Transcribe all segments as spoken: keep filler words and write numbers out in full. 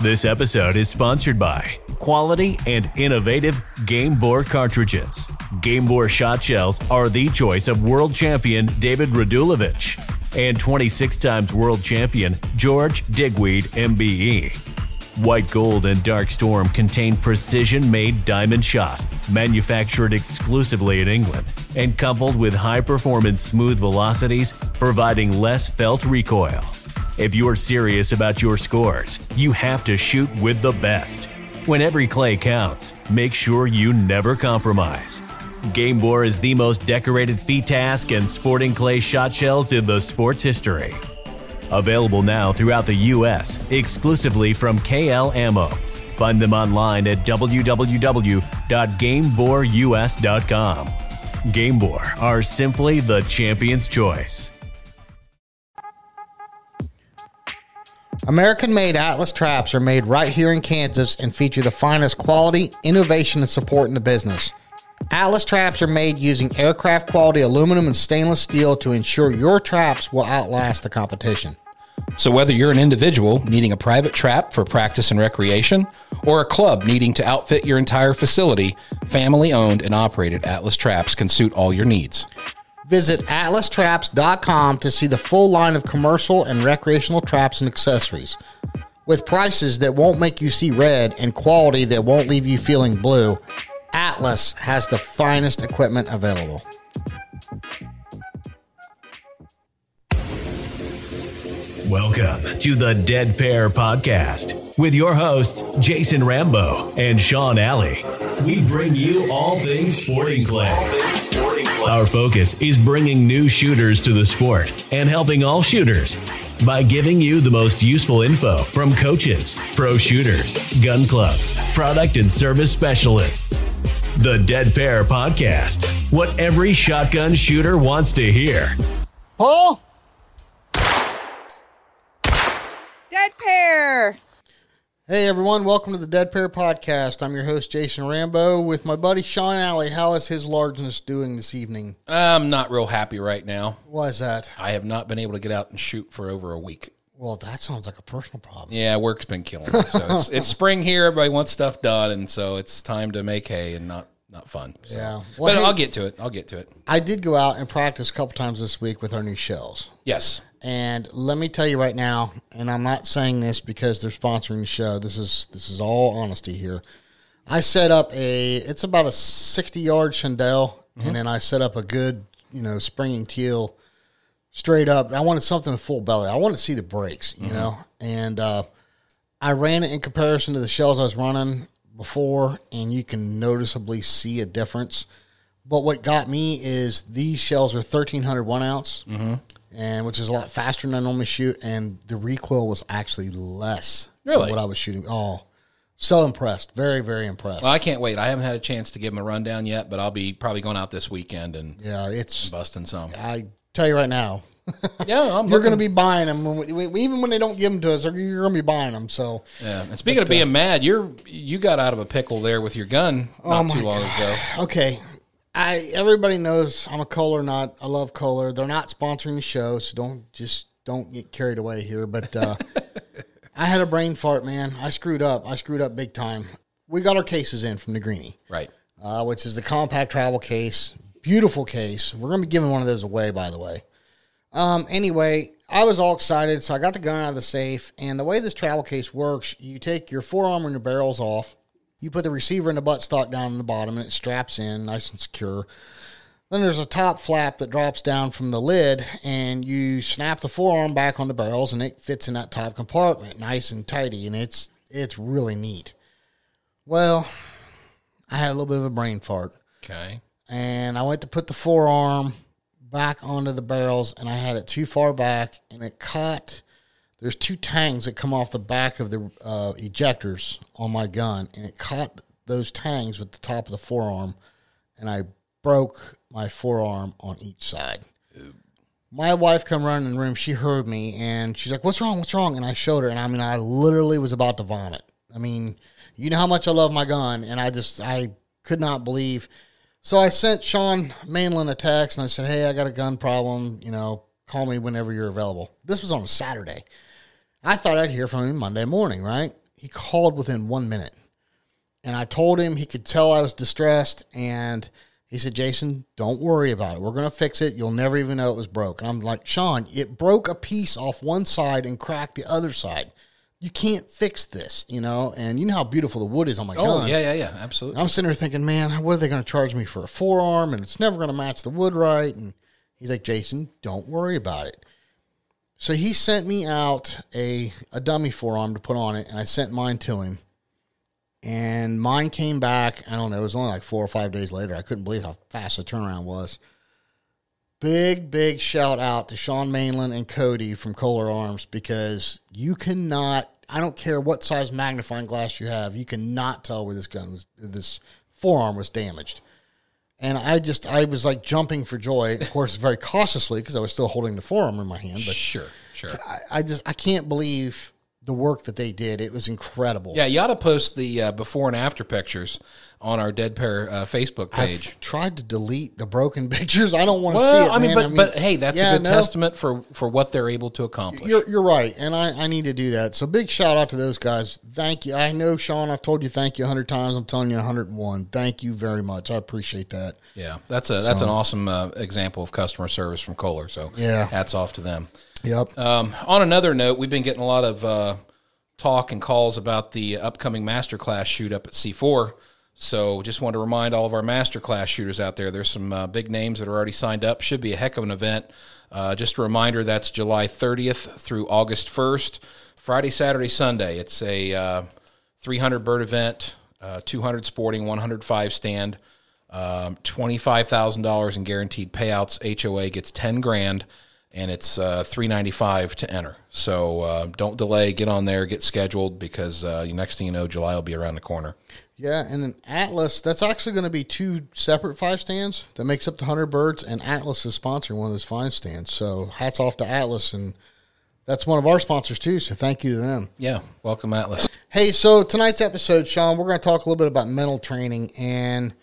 This episode is sponsored by quality and innovative Gamebore cartridges. Gamebore shot shells are the choice of world champion David Radulovich and twenty-six times world champion George Digweed, M B E. White Gold and Dark Storm contain precision-made diamond shot, manufactured exclusively in England, and coupled with high-performance smooth velocities, providing less felt recoil. If you're serious about your scores, you have to shoot with the best. When every clay counts, make sure you never compromise. Gamebore is the most decorated FITASC and sporting clay shot shells in the sport's history. Available now throughout the U S, exclusively from K L Ammo. Find them online at w w w dot gamebore u s dot com. Gamebore are simply the champion's choice. American-made Atlas Traps are made right here in Kansas and feature the finest quality, innovation, and support in the business. Atlas Traps are made using aircraft-quality aluminum and stainless steel to ensure your traps will outlast the competition. So whether you're an individual needing a private trap for practice and recreation, or a club needing to outfit your entire facility, family-owned and operated Atlas Traps can suit all your needs. Visit atlas traps dot com to see the full line of commercial and recreational traps and accessories. With prices that won't make you see red and quality that won't leave you feeling blue, Atlas has the finest equipment available. Welcome to the Dead Pair Podcast with your hosts, Jason Rambo and Sean Alley. We bring you all things sporting clays. Our focus is bringing new shooters to the sport and helping all shooters by giving you the most useful info from coaches, pro shooters, gun clubs, product and service specialists. The Dead Pair Podcast, what every shotgun shooter wants to hear. Paul? Dead Pair! Hey everyone, welcome to the Dead Pair Podcast. I'm your host, Jason Rambo, with my buddy Sean Alley. How is his largeness doing this evening? I'm not real happy right now. Why is that? I have not been able to get out and shoot for over a week. Well, that sounds like a personal problem. Yeah, work's been killing me. So it's, it's spring here. Everybody wants stuff done, and so it's time to make hay and not, not fun. So. Yeah, well, but hey, I'll get to it. I'll get to it. I did go out and practice a couple times this week with our new shells. Yes. And let me tell you right now, and I'm not saying this because they're sponsoring the show. This is this is all honesty here. I set up a it's about a sixty yard chandelle, mm-hmm. and then I set up a good you know springing teal. Straight up, I wanted something with full belly. I wanted to see the breaks, you mm-hmm. know. And uh, I ran it in comparison to the shells I was running before, and you can noticeably see a difference. But what got me is these shells are thirteen hundred one ounce, mm-hmm. and which is a lot faster than I normally shoot, and the recoil was actually less really? than what I was shooting. Oh, so impressed. Very, very impressed. Well, I can't wait. I haven't had a chance to give them a rundown yet, but I'll be probably going out this weekend and, yeah, it's, and busting some. I tell you right now, yeah, I'm you're going to be buying them. When we, we, even when they don't give them to us, you're going to be buying them. So, yeah. And speaking but, of being uh, mad, you're you got out of a pickle there with your gun not oh too long God. ago. Okay, I everybody knows I'm a Kohler nut. I love Kohler. They're not sponsoring the show, so don't just don't get carried away here. But uh, I had a brain fart, man. I screwed up. I screwed up big time. We got our cases in from Negrini, right? Uh, which is the compact travel case. Beautiful case. We're going to be giving one of those away, by the way. Um, anyway, I was all excited, so I got the gun out of the safe, and the way this travel case works, you take your forearm and your barrels off, you put the receiver and the buttstock down in the bottom, and it straps in nice and secure. Then there's a top flap that drops down from the lid, and you snap the forearm back on the barrels, and it fits in that top compartment, nice and tidy, and it's it's really neat. Well, I had a little bit of a brain fart. Okay. And I went to put the forearm back onto the barrels, and I had it too far back, and it caught. There's two tangs that come off the back of the uh, ejectors on my gun, and it caught those tangs with the top of the forearm, and I broke my forearm on each side. My wife come running in the room. She heard me, and she's like, what's wrong, what's wrong? And I showed her, and I mean, I literally was about to vomit. I mean, you know how much I love my gun, and I just, I could not believe. So I sent Sean Mainland a text, and I said, hey, I got a gun problem. You know, call me whenever you're available. This was on a Saturday. I thought I'd hear from him Monday morning, right? He called within one minute. And I told him he could tell I was distressed. And he said, Jason, don't worry about it. We're going to fix it. You'll never even know it was broke. And I'm like, Sean, it broke a piece off one side and cracked the other side. You can't fix this, you know? And you know how beautiful the wood is on my gun. Oh, yeah, yeah, yeah, absolutely. And I'm sitting there thinking, man, what are they going to charge me for a forearm? And it's never going to match the wood right. And he's like, Jason, don't worry about it. So he sent me out a, a dummy forearm to put on it, and I sent mine to him. And mine came back, I don't know, it was only like four or five days later. I couldn't believe how fast the turnaround was. Big, big shout out to Sean Mainland and Cody from Kohler Arms, because you cannot, I don't care what size magnifying glass you have, you cannot tell where this gun was, this forearm was damaged. And I just, I was like jumping for joy, of course, very cautiously, because I was still holding the forearm in my hand. But sure, sure. I, I just, I can't believe the work that they did. It was incredible. Yeah, you ought to post the uh, before and after pictures on our Dead Pair uh, Facebook page. I've tried to delete the broken pictures. I don't want to well, see it, I mean, man. But, I mean, but hey, that's yeah, a good no, testament for, for what they're able to accomplish. You're, you're right, and I, I need to do that. So big shout out to those guys. Thank you. I know, Sean, I've told you thank you a hundred times. I'm telling you a hundred and one. Thank you very much. I appreciate that. Yeah, that's a that's so, an awesome uh, example of customer service from Kohler. So yeah, hats off to them. Yep. Um, on another note, we've been getting a lot of uh, talk and calls about the upcoming Masterclass shoot up at C four. So just want to remind all of our Masterclass shooters out there, there's some uh, big names that are already signed up. Should be a heck of an event. Uh, just a reminder, that's July thirtieth through August first, Friday, Saturday, Sunday. It's a uh, three hundred bird event, uh, two hundred sporting, one hundred five stand, um, twenty-five thousand dollars in guaranteed payouts. H O A gets ten grand. And it's uh, three ninety-five to enter. So uh, don't delay. Get on there. Get scheduled, because uh, next thing you know, July will be around the corner. Yeah, and then Atlas, that's actually going to be two separate five stands that makes up the one hundred birds, and Atlas is sponsoring one of those five stands. So hats off to Atlas, and that's one of our sponsors too, so thank you to them. Yeah, welcome, Atlas. Hey, so tonight's episode, Sean, we're going to talk a little bit about mental training, and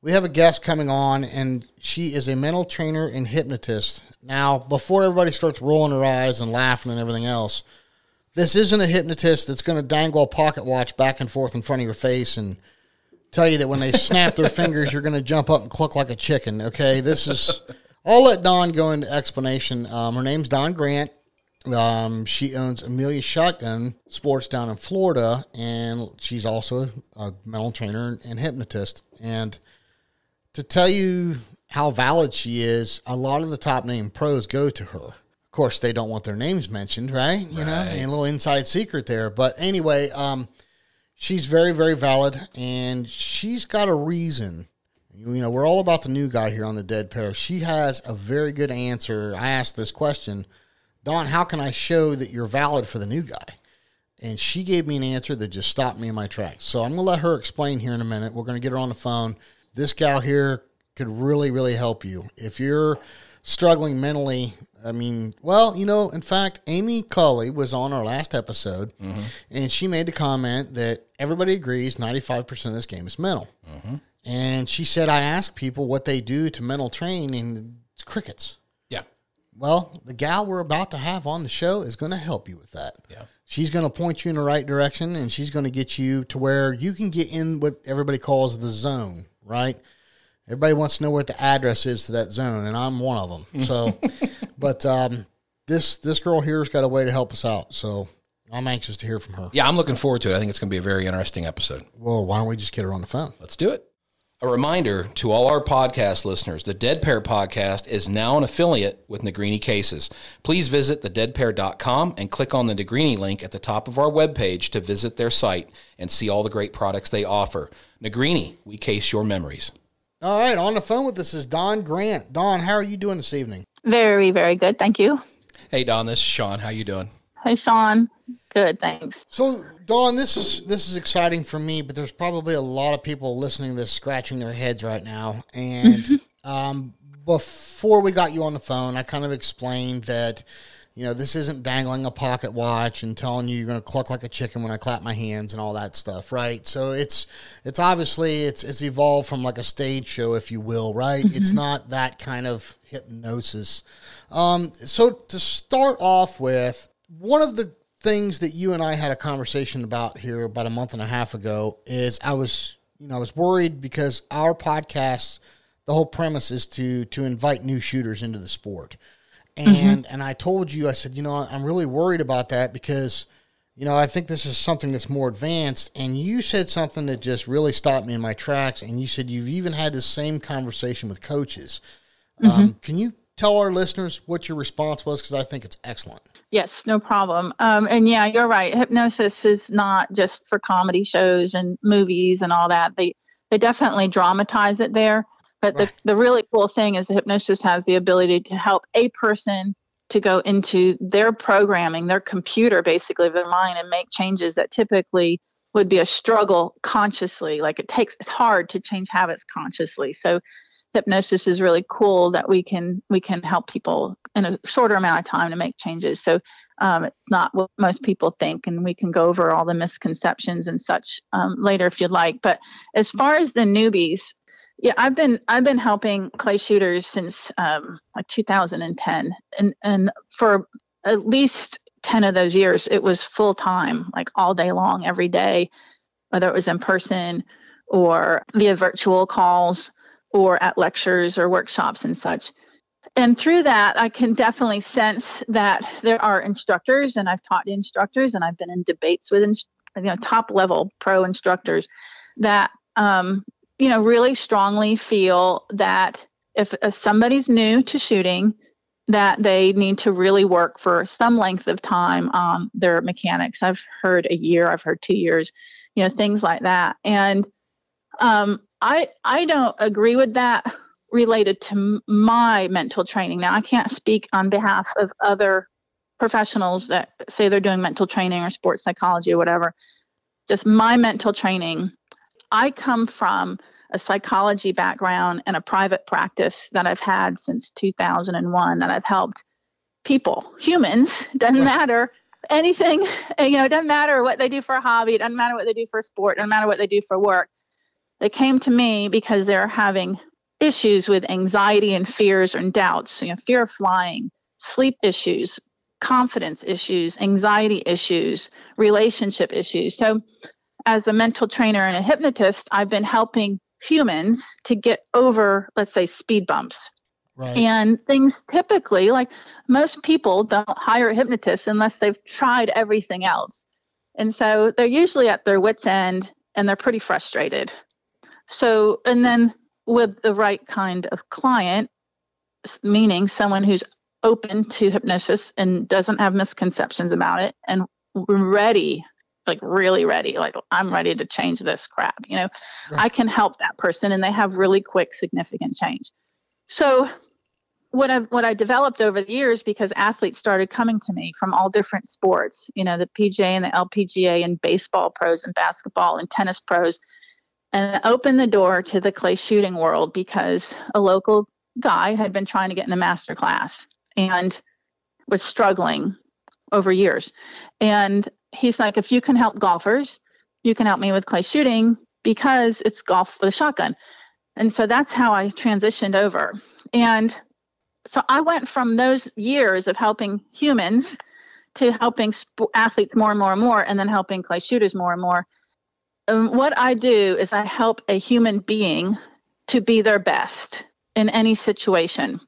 we have a guest coming on, and she is a mental trainer and hypnotist. Now, before everybody starts rolling their eyes and laughing and everything else, this isn't a hypnotist that's going to dangle a pocket watch back and forth in front of your face and tell you that when they snap their fingers, you're going to jump up and cluck like a chicken, okay? This is – I'll let Dawn go into explanation. Um, her name's Dawn Grant. Um, she owns Amelia Shotgun Sports down in Florida, and she's also a mental trainer and hypnotist. And – to tell you how valid she is, a lot of the top-name pros go to her. Of course, they don't want their names mentioned, right? You right. know, and a little inside secret there. But anyway, um, she's very, very valid, and she's got a reason. You know, we're all about the new guy here on the Dead Pair. She has a very good answer. I asked this question, Dawn, how can I show that you're valid for the new guy? And she gave me an answer that just stopped me in my tracks. So I'm going to let her explain here in a minute. We're going to get her on the phone. This gal here could really, really help you. If you're struggling mentally, I mean, well, you know, in fact, Amy Culley was on our last episode, mm-hmm. and she made the comment that everybody agrees ninety-five percent of this game is mental. Mm-hmm. And she said, I ask people what they do to mental train, and it's crickets. Yeah. Well, the gal we're about to have on the show is going to help you with that. Yeah. She's going to point you in the right direction, and she's going to get you to where you can get in what everybody calls the zone. Right? Everybody wants to know what the address is to that zone, and I'm one of them. So, but um, this this girl here has got a way to help us out, so I'm anxious to hear from her. Yeah, I'm looking forward to it. I think it's going to be a very interesting episode. Well, why don't we just get her on the phone? Let's do it. A reminder to all our podcast listeners, the Dead Pair Podcast is now an affiliate with Negrini Cases. Please visit the dead pair dot com and click on the Negrini link at the top of our webpage to visit their site and see all the great products they offer. Negrini, we case your memories. All right, on the phone with us is Dawn Grant. Dawn, how are you doing this evening? Very, very good, thank you. Hey, Dawn, this is Sean. How you doing? Hey, Sean. Good, thanks. So, Dawn, this is this is exciting for me, but there's probably a lot of people listening to this scratching their heads right now. And um, before we got you on the phone, I kind of explained that, you know, this isn't dangling a pocket watch and telling you you're going to cluck like a chicken when I clap my hands and all that stuff, right? So it's it's obviously it's it's evolved from like a stage show, if you will, right? Mm-hmm. It's not that kind of hypnosis. Um, so to start off with, one of the things that you and I had a conversation about here about a month and a half ago is I was, you know, I was worried because our podcast, the whole premise is to to invite new shooters into the sport. And mm-hmm. and I told you, I said, you know, I'm really worried about that because, you know, I think this is something that's more advanced. And you said something that just really stopped me in my tracks. And you said you've even had the same conversation with coaches. Mm-hmm. Um, can you tell our listeners what your response was? Because I think it's excellent. Yes, no problem. Um, and yeah, you're right. Hypnosis is not just for comedy shows and movies and all that. They they definitely dramatize it there. But right. the, the really cool thing is the hypnotist has the ability to help a person to go into their programming, their computer, basically, of their mind and make changes that typically would be a struggle consciously. Like it takes, it's hard to change habits consciously. So hypnosis is really cool that we can, we can help people in a shorter amount of time to make changes. So um, it's not what most people think, and we can go over all the misconceptions and such um, later if you'd like. But as far as the newbies, yeah, I've been I've been helping clay shooters since um, like two thousand ten, and and for at least ten of those years, it was full time, like all day long, every day, whether it was in person or via virtual calls or at lectures or workshops and such. And through that, I can definitely sense that there are instructors, and I've taught to instructors, and I've been in debates with inst- you know top level pro instructors that. Um, you know, really strongly feel that if, if somebody's new to shooting, that they need to really work for some length of time on um, their mechanics. I've heard a year, I've heard two years, you know, things like that. And um, I I don't agree with that related to my mental training. Now, I can't speak on behalf of other professionals that say they're doing mental training or sports psychology or whatever. Just my mental training, I come from a psychology background and a private practice that I've had since two thousand one that I've helped people, humans, doesn't matter anything, you know, it doesn't matter what they do for a hobby, it doesn't matter what they do for a sport, it doesn't matter what they do for work. They came to me because they're having issues with anxiety and fears and doubts, you know, fear of flying, sleep issues, confidence issues, anxiety issues, relationship issues. So as a mental trainer and a hypnotist, I've been helping humans to get over, let's say, speed bumps. Right. And things typically, like most people don't hire a hypnotist unless they've tried everything else. And so they're usually at their wit's end and they're pretty frustrated. So, and then with the right kind of client, meaning someone who's open to hypnosis and doesn't have misconceptions about it and ready, like really ready, like I'm ready to change this crap, you know, right. I can help that person and they have really quick, significant change. So what I what I developed over the years, because athletes started coming to me from all different sports, you know, the P G A and the L P G A and baseball pros and basketball and tennis pros, and opened the door to the clay shooting world because a local guy had been trying to get in a masterclass and was struggling over years. And he's like, if you can help golfers, you can help me with clay shooting because it's golf with a shotgun. And so that's how I transitioned over. And so I went from those years of helping humans to helping sp- athletes more and more and more, and then helping clay shooters more and more. And what I do is I help a human being to be their best in any situation.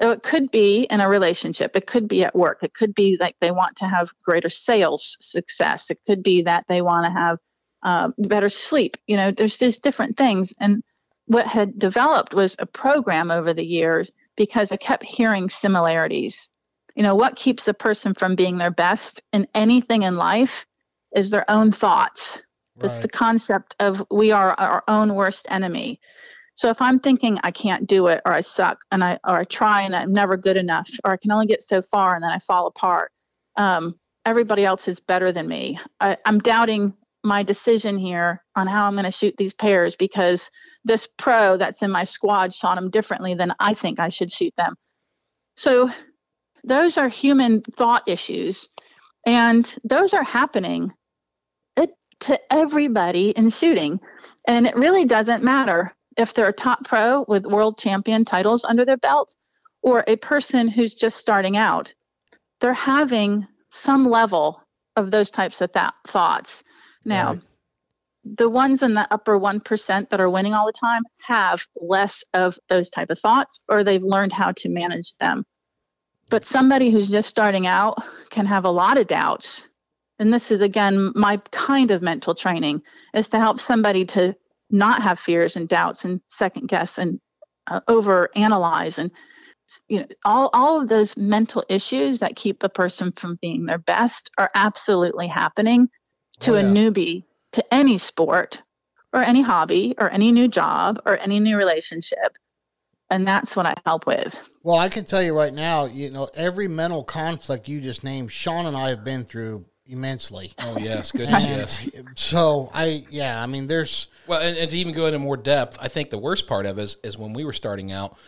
It could be in a relationship. It could be at work. It could be like they want to have greater sales success. It could be that they want to have uh, better sleep. You know, there's these different things. And what had developed was a program over the years because I kept hearing similarities. You know, what keeps a person from being their best in anything in life is their own thoughts. Right. It's the concept of we are our own worst enemy. So if I'm thinking I can't do it, or I suck, and I or I try and I'm never good enough, or I can only get so far and then I fall apart, um, everybody else is better than me. I, I'm doubting my decision here on how I'm going to shoot these pairs because this pro that's in my squad shot them differently than I think I should shoot them. So those are human thought issues, and those are happening to everybody in shooting, and it really doesn't matter if they're a top pro with world champion titles under their belt or a person who's just starting out. They're having some level of those types of th- thoughts. Now, right. the ones in the upper one percent that are winning all the time have less of those type of thoughts, or they've learned how to manage them. But somebody who's just starting out can have a lot of doubts. And this is, again, my kind of mental training, is to help somebody to not have fears and doubts and second guess and uh, over analyze and, you know, all, all of those mental issues that keep the person from being their best are absolutely happening to oh, yeah. a newbie to any sport or any hobby or any new job or any new relationship. And that's what I help with. Well, I can tell you right now, you know, every mental conflict you just named, Sean and I have been through immensely. Oh, yes. Goodness, yes. So, I, yeah, I mean, there's... Well, and, and to even go into more depth, I think the worst part of it is, is when we were starting out,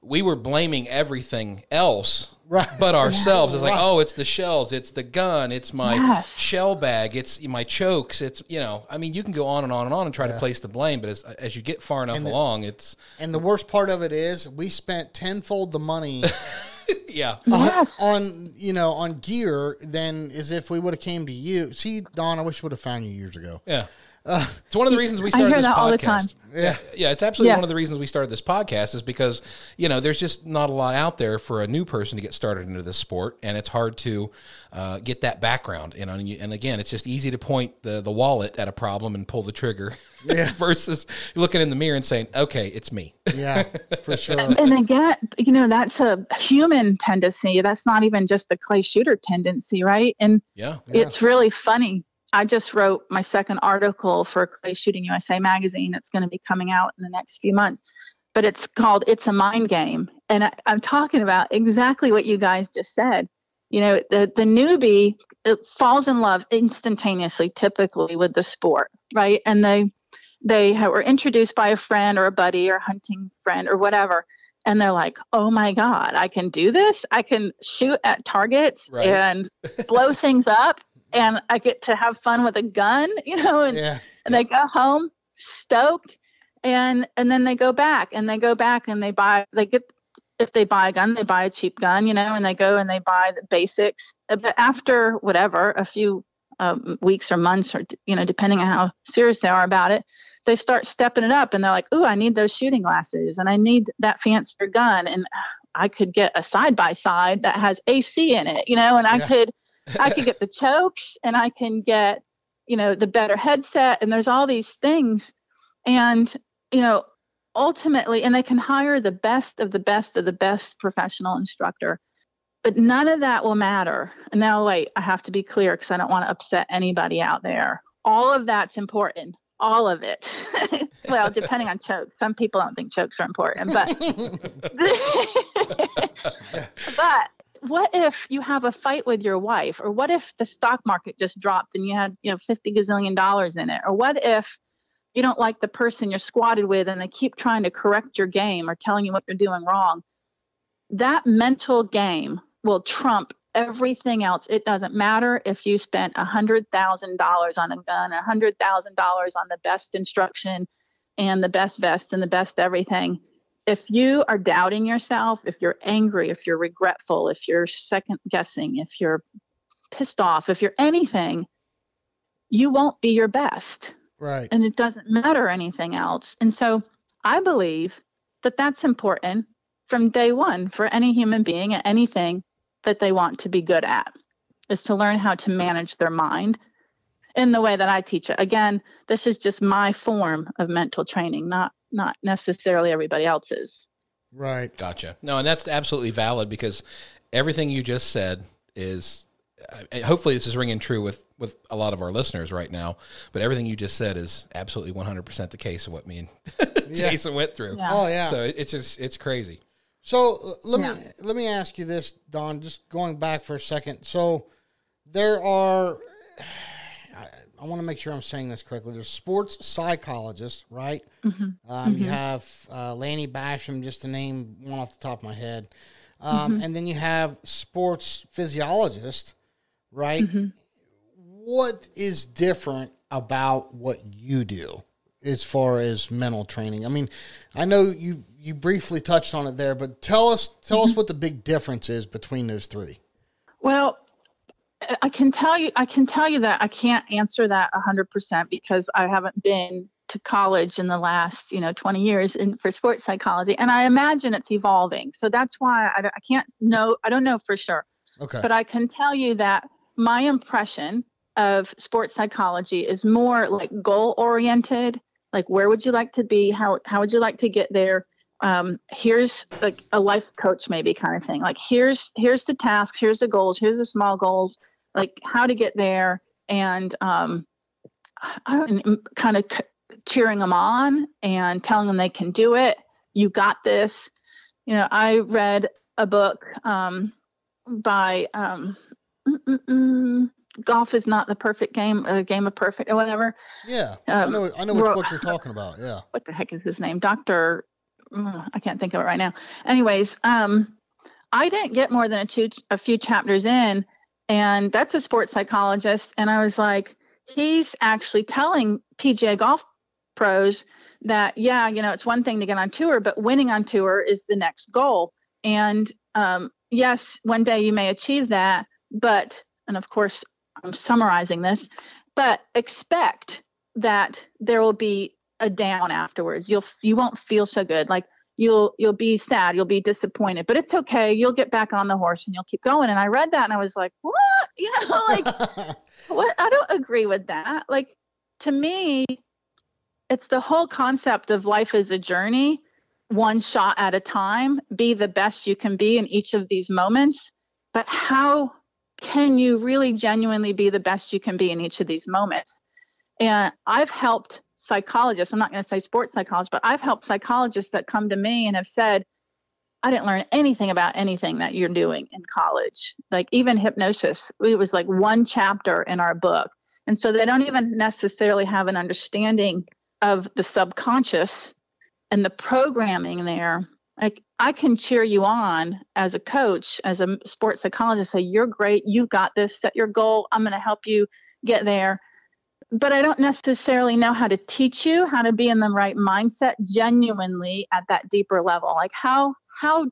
we were blaming everything else right. but ourselves. Yes. It's like, right. oh, it's the shells, it's the gun, it's my yes. shell bag, it's my chokes, it's, you know, I mean, you can go on and on and on and try yeah. to place the blame, but as as you get far enough the, along, it's... And the worst part of it is we spent tenfold the money... Yeah. On, yes. on, you know, on gear than as if we would have came to you. See, Dawn, I wish we would have found you years ago. Yeah. Uh, it's one of the reasons we started I hear this that podcast. All the time. Yeah. Yeah. It's absolutely yeah. one of the reasons we started this podcast is because, you know, there's just not a lot out there for a new person to get started into this sport. And it's hard to uh, get that background. You know, and, you, and again, it's just easy to point the, the wallet at a problem and pull the trigger yeah. versus looking in the mirror and saying, okay, it's me. Yeah, for sure. And, and again, you know, that's a human tendency. That's not even just a clay shooter tendency, right? And yeah. Yeah. it's really funny. I just wrote my second article for Clay Shooting U S A magazine. It's going to be coming out in the next few months, but it's called It's a Mind Game. And I, I'm talking about exactly what you guys just said. You know, the, the newbie it falls in love instantaneously, typically with the sport, right? And they, they were introduced by a friend or a buddy or a hunting friend or whatever. And they're like, oh my God, I can do this. I can shoot at targets right. and blow things up. And I get to have fun with a gun, you know, and, yeah, and yeah. they go home stoked and, and then they go back and they go back and they buy, they get, if they buy a gun, they buy a cheap gun, you know, and they go and they buy the basics. But after whatever, a few um, weeks or months or, you know, depending on how serious they are about it, they start stepping it up and they're like, ooh, I need those shooting glasses and I need that fancier gun. And I could get a side-by-side that has A C in it, you know, and I yeah. could, I can get the chokes and I can get, you know, the better headset and there's all these things. And, you know, ultimately, and they can hire the best of the best of the best professional instructor, but none of that will matter. And now, wait, I have to be clear because I don't want to upset anybody out there. All of that's important. All of it. Well, depending on chokes. Some people don't think chokes are important, but, but, what if you have a fight with your wife, or what if the stock market just dropped and you had, you know, fifty gazillion dollars in it? Or what if you don't like the person you're squatted with and they keep trying to correct your game or telling you what you're doing wrong? That mental game will trump everything else. It doesn't matter if you spent a hundred thousand dollars on a gun, a hundred thousand dollars on the best instruction and the best vest and the best everything. If you are doubting yourself, if you're angry, if you're regretful, if you're second guessing, if you're pissed off, if you're anything, you won't be your best. Right. And it doesn't matter anything else. And so I believe that that's important from day one for any human being at anything that they want to be good at, is to learn how to manage their mind in the way that I teach it. Again, this is just my form of mental training, not not necessarily everybody else's. Right. Gotcha. No, and that's absolutely valid because everything you just said is, uh, hopefully this is ringing true with, with a lot of our listeners right now, but everything you just said is absolutely one hundred percent the case of what me and yeah. Jason went through. Yeah. Oh yeah. So it's just, it's crazy. So let yeah. me, let me ask you this, Dawn, just going back for a second. So there are, I, I want to make sure I'm saying this correctly. There's sports psychologists, right? Mm-hmm. Um, mm-hmm. You have uh, Lanny Basham, just to name one off the top of my head. Um, mm-hmm. And then you have sports physiologists, right? Mm-hmm. What is different about what you do as far as mental training? I mean, I know you, you briefly touched on it there, but tell us, tell mm-hmm. us what the big difference is between those three. Well, I can tell you, I can tell you that I can't answer that a hundred percent because I haven't been to college in the last, you know, twenty years in for sports psychology. And I imagine it's evolving. So that's why I, I can't know. I don't know for sure. Okay. But I can tell you that my impression of sports psychology is more like goal oriented. Like, where would you like to be? How, how would you like to get there? Um, here's like a life coach, maybe kind of thing. Like, here's, here's the tasks, here's the goals, here's the small goals, like how to get there. And, um, I'm kind of cheering them on and telling them they can do it. You got this. You know, I read a book, um, by, um, mm-mm-mm. Golf is Not the Perfect Game, or The Game of Perfect, or whatever. Yeah, um, I know. I know which book you're talking about. Yeah. What the heck is his name? Doctor, I can't think of it right now. Anyways, um, I didn't get more than a, two, a few chapters in, and that's a sports psychologist, and I was like, he's actually telling P G A golf pros that, yeah, you know, it's one thing to get on tour, but winning on tour is the next goal, and um, yes, one day you may achieve that, but, and of course, I'm summarizing this, but expect that there will be a down afterwards. You'll, you won't feel so good. Like you'll, you'll be sad. You'll be disappointed, but it's okay. You'll get back on the horse and you'll keep going. And I read that and I was like, what? You know, like what? I don't agree with that. Like, to me, it's the whole concept of life is a journey, one shot at a time, be the best you can be in each of these moments. But how can you really genuinely be the best you can be in each of these moments? And I've helped psychologists, I'm not going to say sports psychologists, but I've helped psychologists that come to me and have said, I didn't learn anything about anything that you're doing in college. Like even hypnosis, it was like one chapter in our book. And so they don't even necessarily have an understanding of the subconscious and the programming there. Like I can cheer you on as a coach, as a sports psychologist, say you're great, you've got this, set your goal, I'm going to help you get there. But I don't necessarily know how to teach you how to be in the right mindset genuinely at that deeper level. Like how how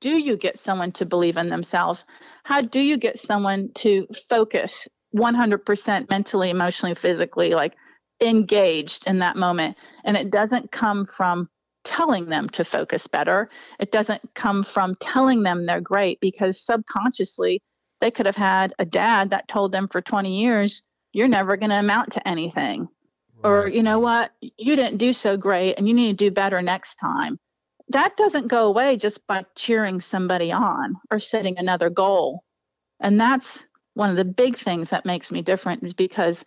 do you get someone to believe in themselves? How do you get someone to focus one hundred percent mentally, emotionally, physically, like engaged in that moment? And it doesn't come from telling them to focus better. It doesn't come from telling them they're great, because subconsciously they could have had a dad that told them for twenty years, you're never going to amount to anything. Right. Or, you know what, you didn't do so great and you need to do better next time. That doesn't go away just by cheering somebody on or setting another goal. And that's one of the big things that makes me different, is because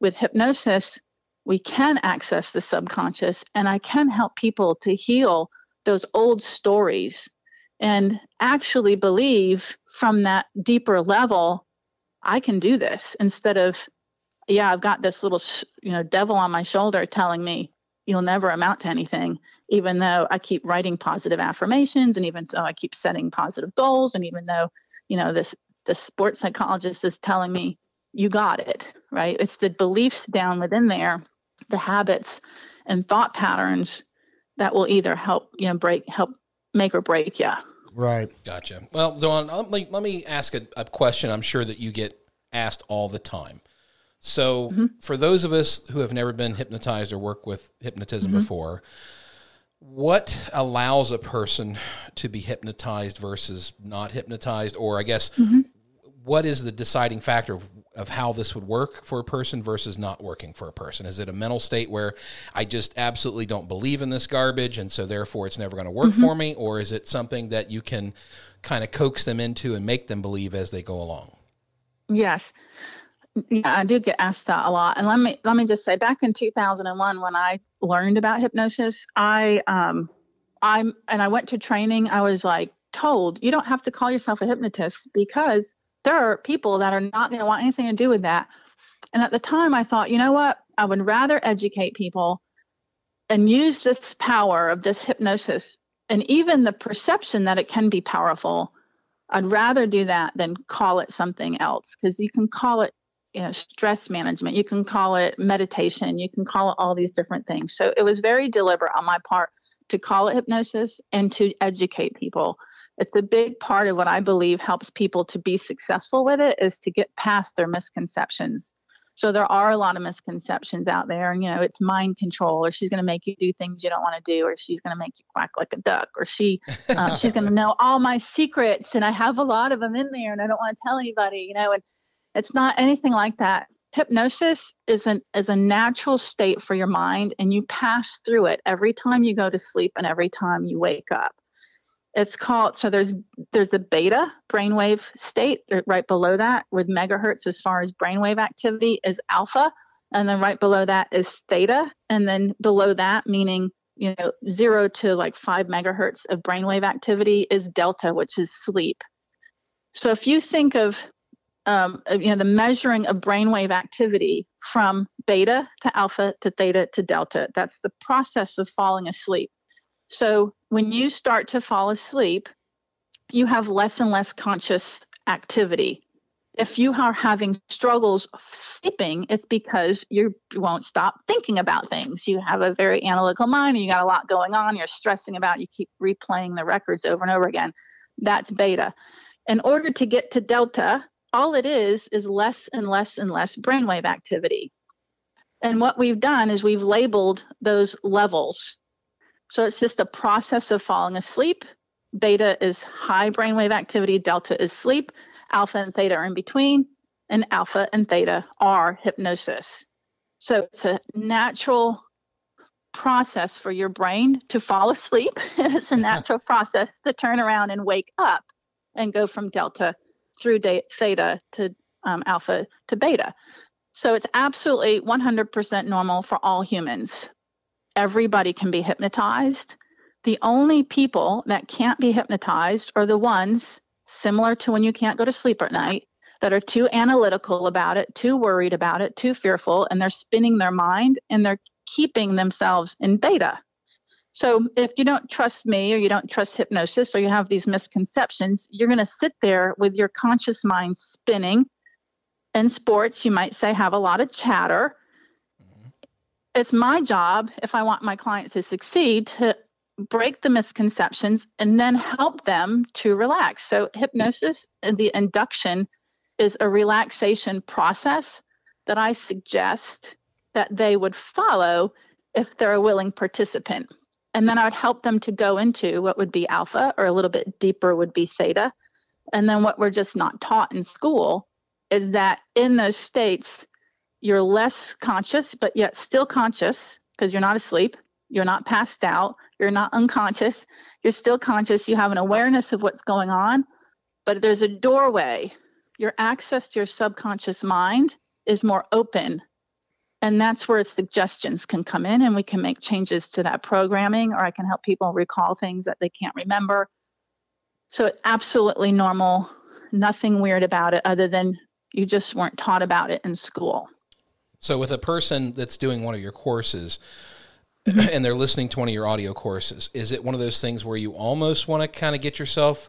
with hypnosis, we can access the subconscious, and I can help people to heal those old stories and actually believe from that deeper level, I can do this, instead of, yeah, I've got this little, you know, devil on my shoulder telling me you'll never amount to anything, even though I keep writing positive affirmations, and even though I keep setting positive goals. And even though, you know, this, the sports psychologist is telling me you got it, right? It's the beliefs down within there, the habits and thought patterns that will either help, you know, break, help make or break you. Right. Gotcha. Well, Dawn, let me, let me ask a, a question I'm sure that you get asked all the time. So mm-hmm. for those of us who have never been hypnotized or worked with hypnotism mm-hmm. before, what allows a person to be hypnotized versus not hypnotized? Or I guess, mm-hmm. what is the deciding factor of, of how this would work for a person versus not working for a person? Is it a mental state where I just absolutely don't believe in this garbage, and so therefore it's never going to work mm-hmm. for me? Or is it something that you can kind of coax them into and make them believe as they go along? Yes. Yeah, I do get asked that a lot. And let me, let me just say, back in two thousand one, when I learned about hypnosis, I, um, I'm, and I went to training, I was like told, you don't have to call yourself a hypnotist, because there are people that are not going to want anything to do with that. And at the time I thought, you know what, I would rather educate people and use this power of this hypnosis, and even the perception that it can be powerful. I'd rather do that than call it something else, because you can call it, you know, stress management. You can call it meditation. You can call it all these different things. So it was very deliberate on my part to call it hypnosis and to educate people, it's a big part of what I believe helps people to be successful with it is to get past their misconceptions. So there are a lot of misconceptions out there. And, you know, it's mind control, or she's going to make you do things you don't want to do, or she's going to make you quack like a duck, or she um, she's going to know all my secrets, and I have a lot of them in there, and I don't want to tell anybody, you know, and it's not anything like that. Hypnosis is, an, is a natural state for your mind, and you pass through it every time you go to sleep and every time you wake up. It's called, so there's there's the beta brainwave state right below that with megahertz as far as brainwave activity is alpha. And then right below that is theta. And then below that, meaning, you know, zero to like five megahertz of brainwave activity is delta, which is sleep. So if you think of, um, you know, the measuring of brainwave activity from beta to alpha to theta to delta, that's the process of falling asleep. So when you start to fall asleep, you have less and less conscious activity. If you are having struggles sleeping, it's because you won't stop thinking about things. You have a very analytical mind, and you got a lot going on. You're stressing about, you keep replaying the records over and over again. That's beta. In order to get to delta, all it is is less and less and less brainwave activity. And what we've done is we've labeled those levels. So it's just a process of falling asleep. Beta is high brainwave activity. Delta is sleep. Alpha and theta are in between. And alpha and theta are hypnosis. So it's a natural process for your brain to fall asleep. It's a natural process to turn around and wake up and go from delta through de- theta to um, alpha to beta. So it's absolutely one hundred percent normal for all humans. Everybody can be hypnotized. The only people that can't be hypnotized are the ones similar to when you can't go to sleep at night that are too analytical about it, too worried about it, too fearful, and they're spinning their mind and they're keeping themselves in beta. So if you don't trust me or you don't trust hypnosis or you have these misconceptions, you're going to sit there with your conscious mind spinning. In sports, you might say have a lot of chatter. It's my job, if I want my clients to succeed, to break the misconceptions and then help them to relax. So hypnosis and the induction is a relaxation process that I suggest that they would follow if they're a willing participant. And then I would help them to go into what would be alpha, or a little bit deeper would be theta. And then what we're just not taught in school is that in those states, you're less conscious, but yet still conscious because you're not asleep. You're not passed out. You're not unconscious. You're still conscious. You have an awareness of what's going on, but there's a doorway. Your access to your subconscious mind is more open. And that's where suggestions can come in, and we can make changes to that programming, or I can help people recall things that they can't remember. So it's absolutely normal. Nothing weird about it other than you just weren't taught about it in school. So with a person that's doing one of your courses and they're listening to one of your audio courses, is it one of those things where you almost want to kind of get yourself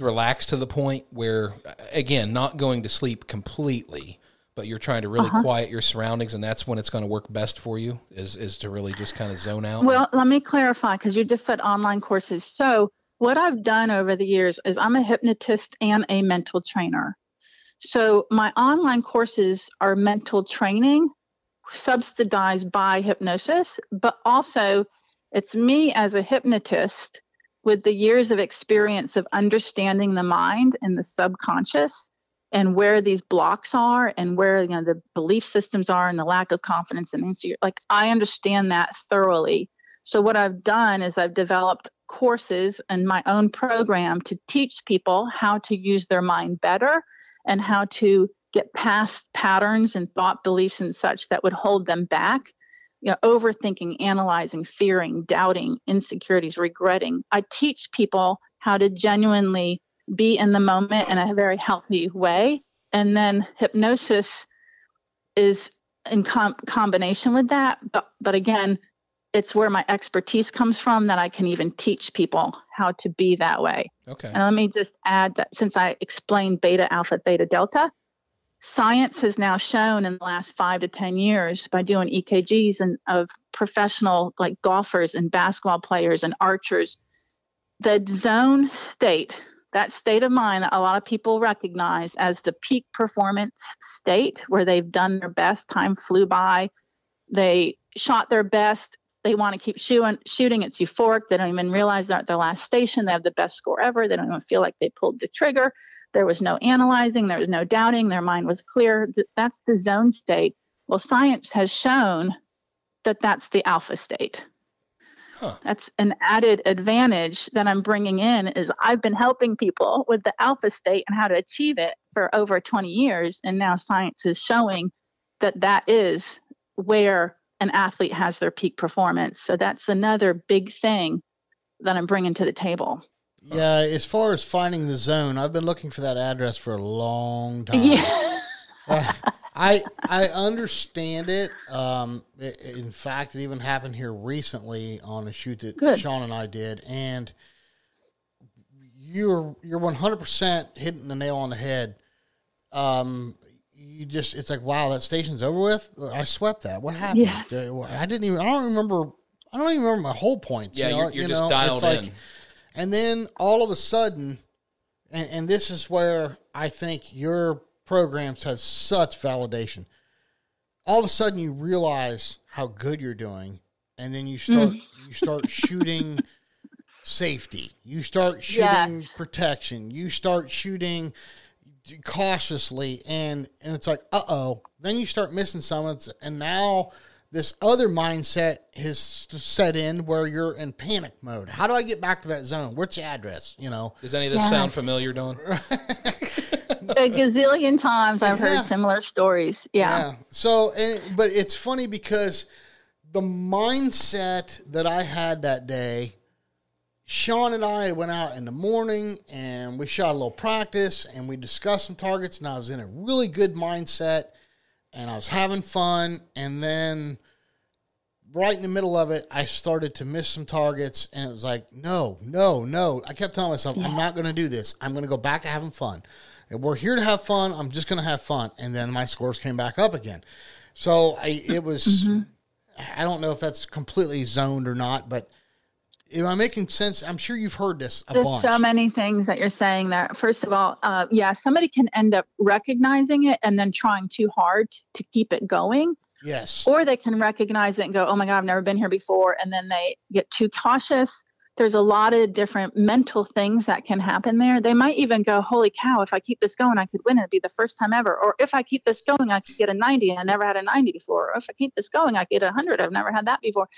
relaxed to the point where, again, not going to sleep completely, but you're trying to really uh-huh. quiet your surroundings, and that's when it's going to work best for you, is, is to really just kind of zone out? Well, let me clarify, because you just said online courses. So what I've done over the years is I'm a hypnotist and a mental trainer. So my online courses are mental training subsidized by hypnosis, but also it's me as a hypnotist with the years of experience of understanding the mind and the subconscious and where these blocks are and where, you know, the belief systems are and the lack of confidence and things. Like, I understand that thoroughly. So what I've done is I've developed courses and my own program to teach people how to use their mind better and how to get past patterns and thought beliefs and such that would hold them back, you know, overthinking, analyzing, fearing, doubting, insecurities, regretting. I teach people how to genuinely be in the moment in a very healthy way. And then hypnosis is in com- combination with that. But, but again, it's where my expertise comes from that I can even teach people how to be that way. Okay. And let me just add that since I explained beta, alpha, theta, delta, science has now shown in the last five to ten years by doing E K Gs and of professional like golfers and basketball players and archers the zone state, that state of mind that a lot of people recognize as the peak performance state, where they've done their best, time flew by, they shot their best, they want to keep shooting, shooting, it's euphoric, they don't even realize they're at their last station, they have the best score ever, they don't even feel like they pulled the trigger, there was no analyzing, there was no doubting, their mind was clear. That's the zone state. Well, science has shown that that's the alpha state. Huh. That's an added advantage that I'm bringing in, is I've been helping people with the alpha state and how to achieve it for over twenty years. And now science is showing that that is where an athlete has their peak performance. So that's another big thing that I'm bringing to the table. Yeah. As far as finding the zone, I've been looking for that address for a long time. Yeah. uh, I, I understand it. Um, it. In fact, it even happened here recently on a shoot that Good. Sean and I did. And you're, you're one hundred percent hitting the nail on the head. Um, you just, it's like, wow, that station's over with. I swept that. What happened? Yes. I didn't even, I don't remember. I don't even remember my whole points. Yeah. You know, you're you're you know, just dialed in. Like, and then all of a sudden, and, and this is where I think your programs have such validation. All of a sudden, you realize how good you're doing, and then you start mm. you start shooting safety. You start shooting yes. protection. You start shooting cautiously, and, and it's like, uh-oh. Then you start missing some, and now this other mindset has set in where you're in panic mode. How do I get back to that zone? What's the address? You know, does any of this yes. sound familiar, Dawn? A gazillion times I've yeah. heard similar stories. Yeah. yeah. So, and, but it's funny because the mindset that I had that day, Sean and I went out in the morning and we shot a little practice and we discussed some targets, and I was in a really good mindset. And I was having fun, and then right in the middle of it, I started to miss some targets, and it was like, no, no, no. I kept telling myself, yeah. I'm not going to do this. I'm going to go back to having fun. And we're here to have fun. I'm just going to have fun. And then my scores came back up again. So I, it was, mm-hmm. I don't know if that's completely zoned or not, but am I making sense? I'm sure you've heard this a There's bunch. There's so many things that you're saying there. First of all, uh, yeah, somebody can end up recognizing it and then trying too hard to keep it going. Yes. Or they can recognize it and go, oh my God, I've never been here before. And then they get too cautious. There's a lot of different mental things that can happen there. They might even go, holy cow, if I keep this going, I could win. It'd be the first time ever. Or if I keep this going, I could get a ninety. I never had a ninety before. Or if I keep this going, I get a hundred. I've never had that before.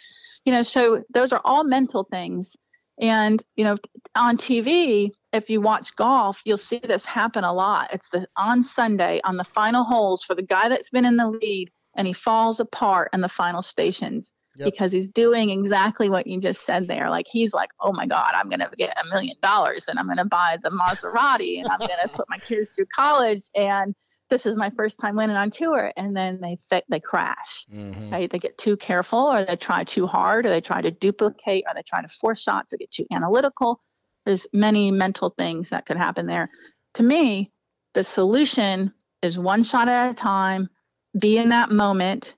You know, so those are all mental things. And, you know, on T V, if you watch golf, you'll see this happen a lot. It's the on Sunday on the final holes for the guy that's been in the lead, and he falls apart in the final stations yep. because he's doing exactly what you just said there. Like, he's like, oh my God, I'm going to get a million dollars and I'm going to buy the Maserati and I'm going to put my kids through college. And this is my first time winning on tour. And then they they crash, mm-hmm. right? They get too careful, or they try too hard, or they try to duplicate, or they try to force shots, they get too analytical. There's many mental things that could happen there. To me, the solution is one shot at a time, be in that moment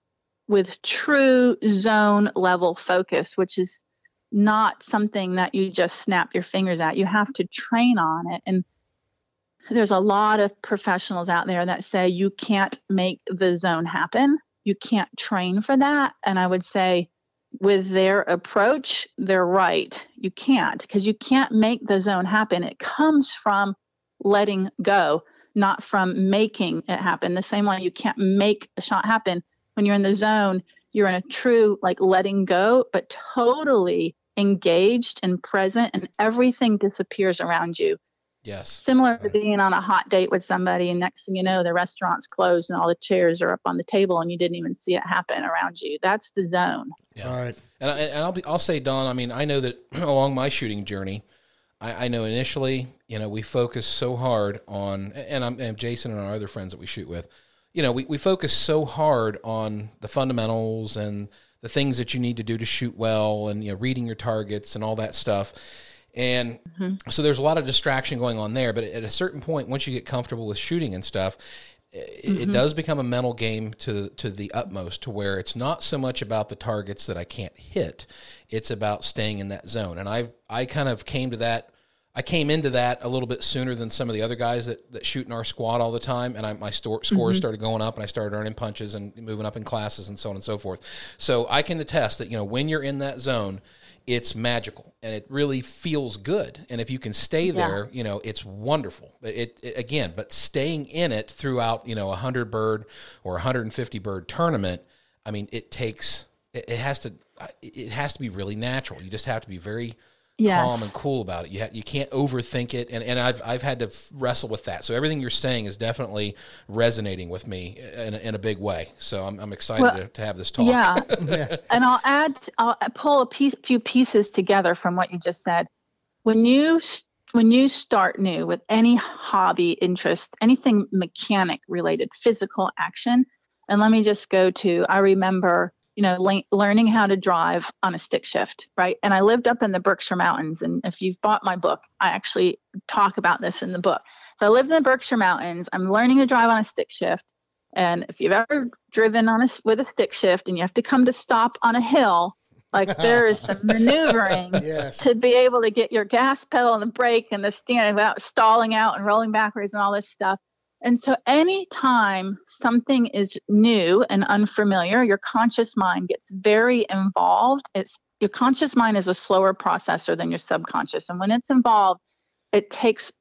with true zone level focus, which is not something that you just snap your fingers at. You have to train on it. And there's a lot of professionals out there that say you can't make the zone happen. You can't train for that. And I would say with their approach, they're right. You can't, because you can't make the zone happen. It comes from letting go, not from making it happen. The same way you can't make a shot happen. When you're in the zone, you're in a true like letting go, but totally engaged and present, and everything disappears around you. Yes. Similar to being on a hot date with somebody, and next thing you know, the restaurant's closed and all the chairs are up on the table and you didn't even see it happen around you. That's the zone. Yeah. All right. And, I, and I'll be, I'll say, Dawn, I mean, I know that along my shooting journey, I, I know initially, you know, we focus so hard on, and I'm and Jason and our other friends that we shoot with, you know, we, we focus so hard on the fundamentals and the things that you need to do to shoot well, and, you know, reading your targets and all that stuff. And mm-hmm. so there's a lot of distraction going on there, but at a certain point, once you get comfortable with shooting and stuff, it, mm-hmm. it does become a mental game to to the utmost, to where it's not so much about the targets that I can't hit. It's about staying in that zone. And I I kind of came to that. I came into that a little bit sooner than some of the other guys that, that shoot in our squad all the time. And I, my store, scores mm-hmm. started going up, and I started earning punches and moving up in classes and so on and so forth. So I can attest that, you know, when you're in that zone, it's magical and it really feels good. And if you can stay yeah. there, you know, it's wonderful. It, it again, but staying in it throughout, you know, a hundred bird or one hundred fifty bird tournament, I mean, it takes, it, it has to, it has to be really natural. You just have to be very Yeah. calm and cool about it. You ha- you can't overthink it, and and I've I've had to f- wrestle with that. So everything you're saying is definitely resonating with me in, in a big way. So I'm I'm excited well, to, to have this talk. Yeah, yeah. And I'll add, I'll pull a piece, few pieces together from what you just said. When you when you start new with any hobby, interest, anything mechanic related, physical action, and let me just go to I remember. you know, le- learning how to drive on a stick shift, right? And I lived up in the Berkshire Mountains. And if you've bought my book, I actually talk about this in the book. So I lived in the Berkshire Mountains. I'm learning to drive on a stick shift. And if you've ever driven on a, with a stick shift and you have to come to stop on a hill, like there is some maneuvering yes. to be able to get your gas pedal and the brake and the steering without stalling out and rolling backwards and all this stuff. And so anytime something is new and unfamiliar, your conscious mind gets very involved. It's your conscious mind is a slower processor than your subconscious. And when it's involved, it takes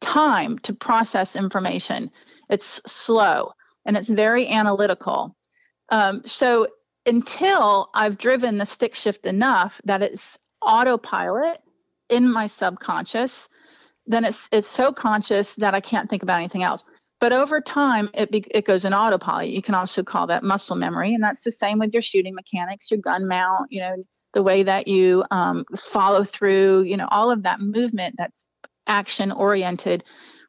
time to process information. It's slow and it's very analytical. Um, so until I've driven the stick shift enough that it's autopilot in my subconscious, then it's it's so conscious that I can't think about anything else. But over time, it be, it goes in autopilot. You can also call that muscle memory, and that's the same with your shooting mechanics, your gun mount, you know, the way that you um, follow through, you know, all of that movement that's action-oriented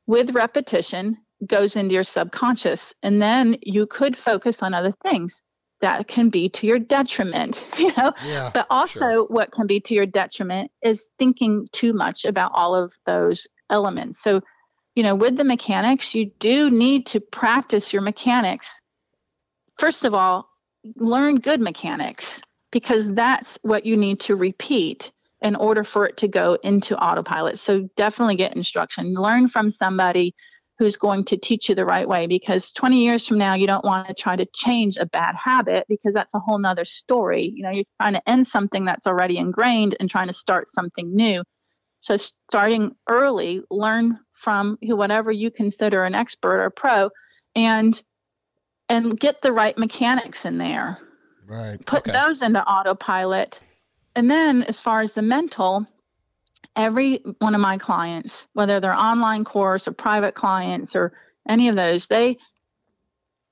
with repetition goes into your subconscious, and then you could focus on other things that can be to your detriment, you know, yeah, but also sure. what can be to your detriment is thinking too much about all of those elements. So, you know, with the mechanics, you do need to practice your mechanics. First of all, learn good mechanics, because that's what you need to repeat in order for it to go into autopilot. So definitely get instruction, learn from somebody who's going to teach you the right way, because twenty years from now, you don't want to try to change a bad habit, because that's a whole nother story. You know, you're trying to end something that's already ingrained and trying to start something new. So starting early, learn from who, whatever you consider an expert or pro, and, and get the right mechanics in there, right? Put okay. those into autopilot. And then as far as the mental, every one of my clients, whether they're online course or private clients or any of those, they,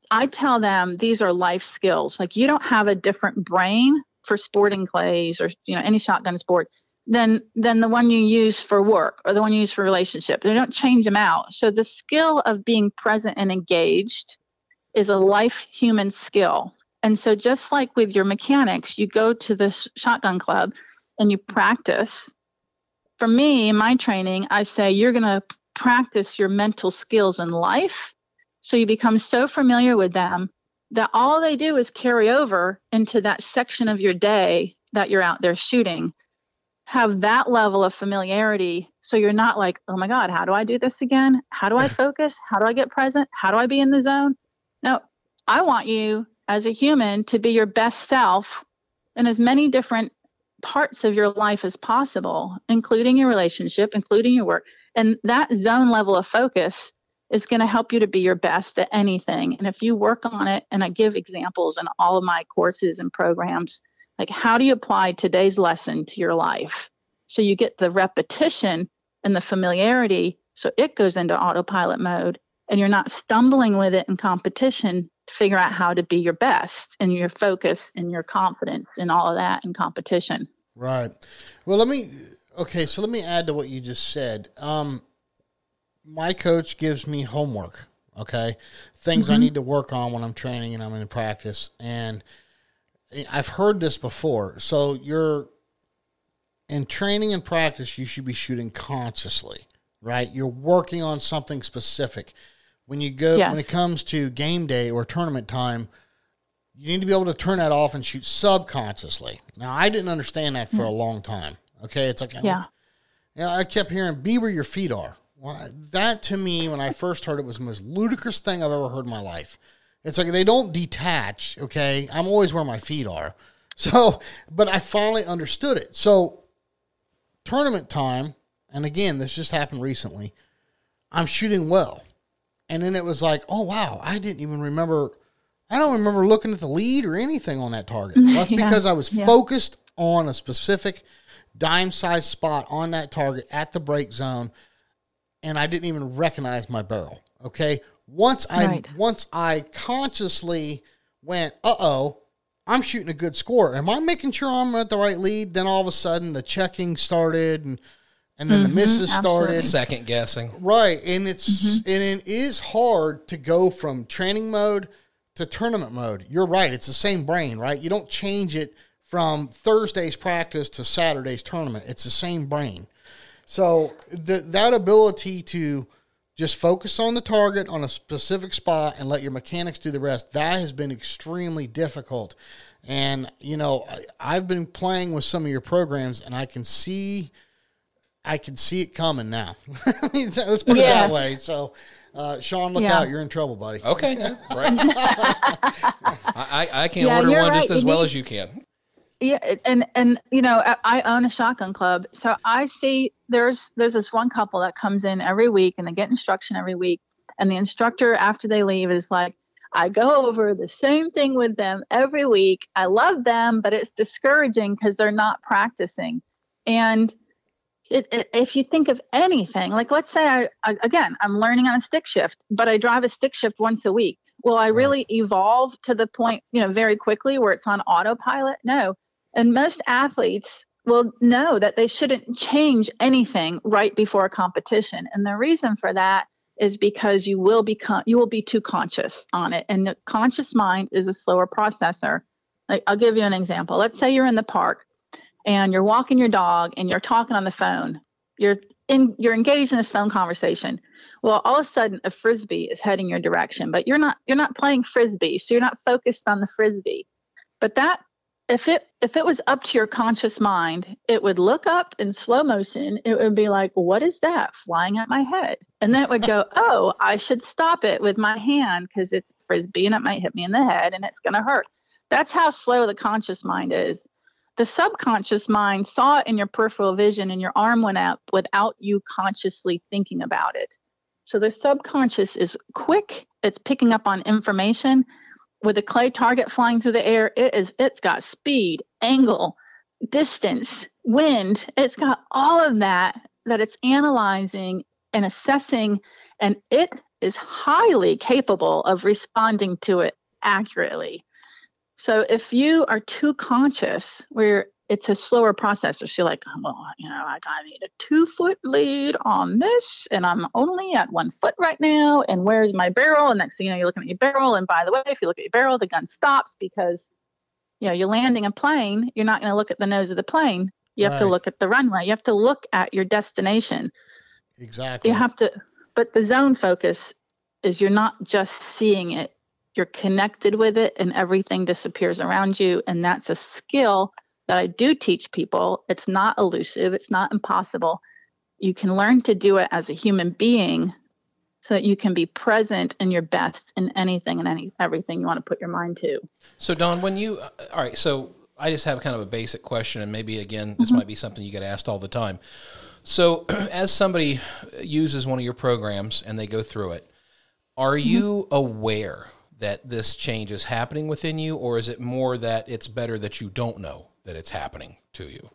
I tell them these are life skills. Like, you don't have a different brain for sporting clays or, you know, any shotgun sport than, than the one you use for work or the one you use for relationship. They don't change them out. So the skill of being present and engaged is a life human skill. And so just like with your mechanics, you go to this shotgun club and you practice. For me, in my training, I say you're going to practice your mental skills in life, so you become so familiar with them that all they do is carry over into that section of your day that you're out there shooting. Have that level of familiarity, so you're not like, oh my God, how do I do this again? How do I focus? How do I get present? How do I be in the zone? No, I want you as a human to be your best self in as many different parts of your life as possible, including your relationship, including your work. And that zone level of focus is going to help you to be your best at anything. And if you work on it, and I give examples in all of my courses and programs, like, how do you apply today's lesson to your life? So you get the repetition and the familiarity, so it goes into autopilot mode, and you're not stumbling with it in competition to figure out how to be your best and your focus and your confidence and all of that in competition. Right. Well, let me, okay. So let me add to what you just said. Um, my coach gives me homework. Okay. Things mm-hmm. I need to work on when I'm training and I'm in practice. And I've heard this before. So you're in training and practice, you should be shooting consciously, right? You're working on something specific. when you go, yes. when it comes to game day or tournament time, you need to be able to turn that off and shoot subconsciously. Now, I didn't understand that for mm-hmm. a long time. Okay. It's like, yeah. You know, I kept hearing, be where your feet are. Well, that to me, when I first heard it, was the most ludicrous thing I've ever heard in my life. It's like, they don't detach. Okay. I'm always where my feet are. So, but I finally understood it. So tournament time. And again, this just happened recently. I'm shooting well. And then it was like, oh, wow, I didn't even remember. I don't remember looking at the lead or anything on that target. Well, that's yeah. because I was yeah. focused on a specific dime-sized spot on that target at the break zone, and I didn't even recognize my barrel, okay? Once I right. once I consciously went, uh-oh, I'm shooting a good score. Am I making sure I'm at the right lead? Then all of a sudden the checking started, and And then mm-hmm, the misses started. Second guessing. Right. And it's mm-hmm. and it is hard to go from training mode to tournament mode. You're right. It's the same brain, right? You don't change it from Thursday's practice to Saturday's tournament. It's the same brain. So th- that ability to just focus on the target on a specific spot and let your mechanics do the rest, that has been extremely difficult. And, you know, I, I've been playing with some of your programs, and I can see – I can see it coming now. Let's put it yeah. that way. So, uh, Sean, look yeah. out. You're in trouble, buddy. Okay. Right. I, I can yeah, order one right. just as you well need... as you can. Yeah. And, and, you know, I own a shotgun club. So I see there's, there's this one couple that comes in every week, and they get instruction every week. And the instructor, after they leave, is like, I go over the same thing with them every week. I love them, but it's discouraging because they're not practicing. And, It, it, if you think of anything, like let's say, I, I, again, I'm learning on a stick shift, but I drive a stick shift once a week. Will I really evolve to the point, you know, very quickly where it's on autopilot? No. And most athletes will know that they shouldn't change anything right before a competition. And the reason for that is because you will become, you will be too conscious on it. And the conscious mind is a slower processor. Like, I'll give you an example. Let's say you're in the park, and you're walking your dog, and you're talking on the phone. You're in, you're engaged in this phone conversation. Well, all of a sudden, a frisbee is heading your direction, but you're not, you're not playing frisbee, so you're not focused on the frisbee. But that, if it, if it was up to your conscious mind, it would look up in slow motion. It would be like, what is that flying at my head? And then it would go, oh, I should stop it with my hand because it's frisbee, and it might hit me in the head, and it's going to hurt. That's how slow the conscious mind is. The subconscious mind saw it in your peripheral vision, and your arm went up without you consciously thinking about it. So the subconscious is quick. It's picking up on information. With a clay target flying through the air, it is, it's got speed, angle, distance, wind. It's got all of that that it's analyzing and assessing, and it is highly capable of responding to it accurately. So if you are too conscious, where it's a slower processor, so you're like, well, you know, I need a two-foot lead on this, and I'm only at one foot right now, and where's my barrel? And next thing you know, you're looking at your barrel, and by the way, if you look at your barrel, the gun stops because, you know, you're landing a plane. You're not going to look at the nose of the plane. You have right. to look at the runway. You have to look at your destination. Exactly. You have to, but the zone focus is you're not just seeing it. You're connected with it, and everything disappears around you. And that's a skill that I do teach people. It's not elusive. It's not impossible. You can learn to do it as a human being so that you can be present in your best in anything and any everything you want to put your mind to. So, Dawn, when you – all right, so I just have kind of a basic question, and maybe, again, this mm-hmm. might be something you get asked all the time. So as somebody uses one of your programs and they go through it, are mm-hmm. you aware – that this change is happening within you, or is it more that it's better that you don't know that it's happening to you?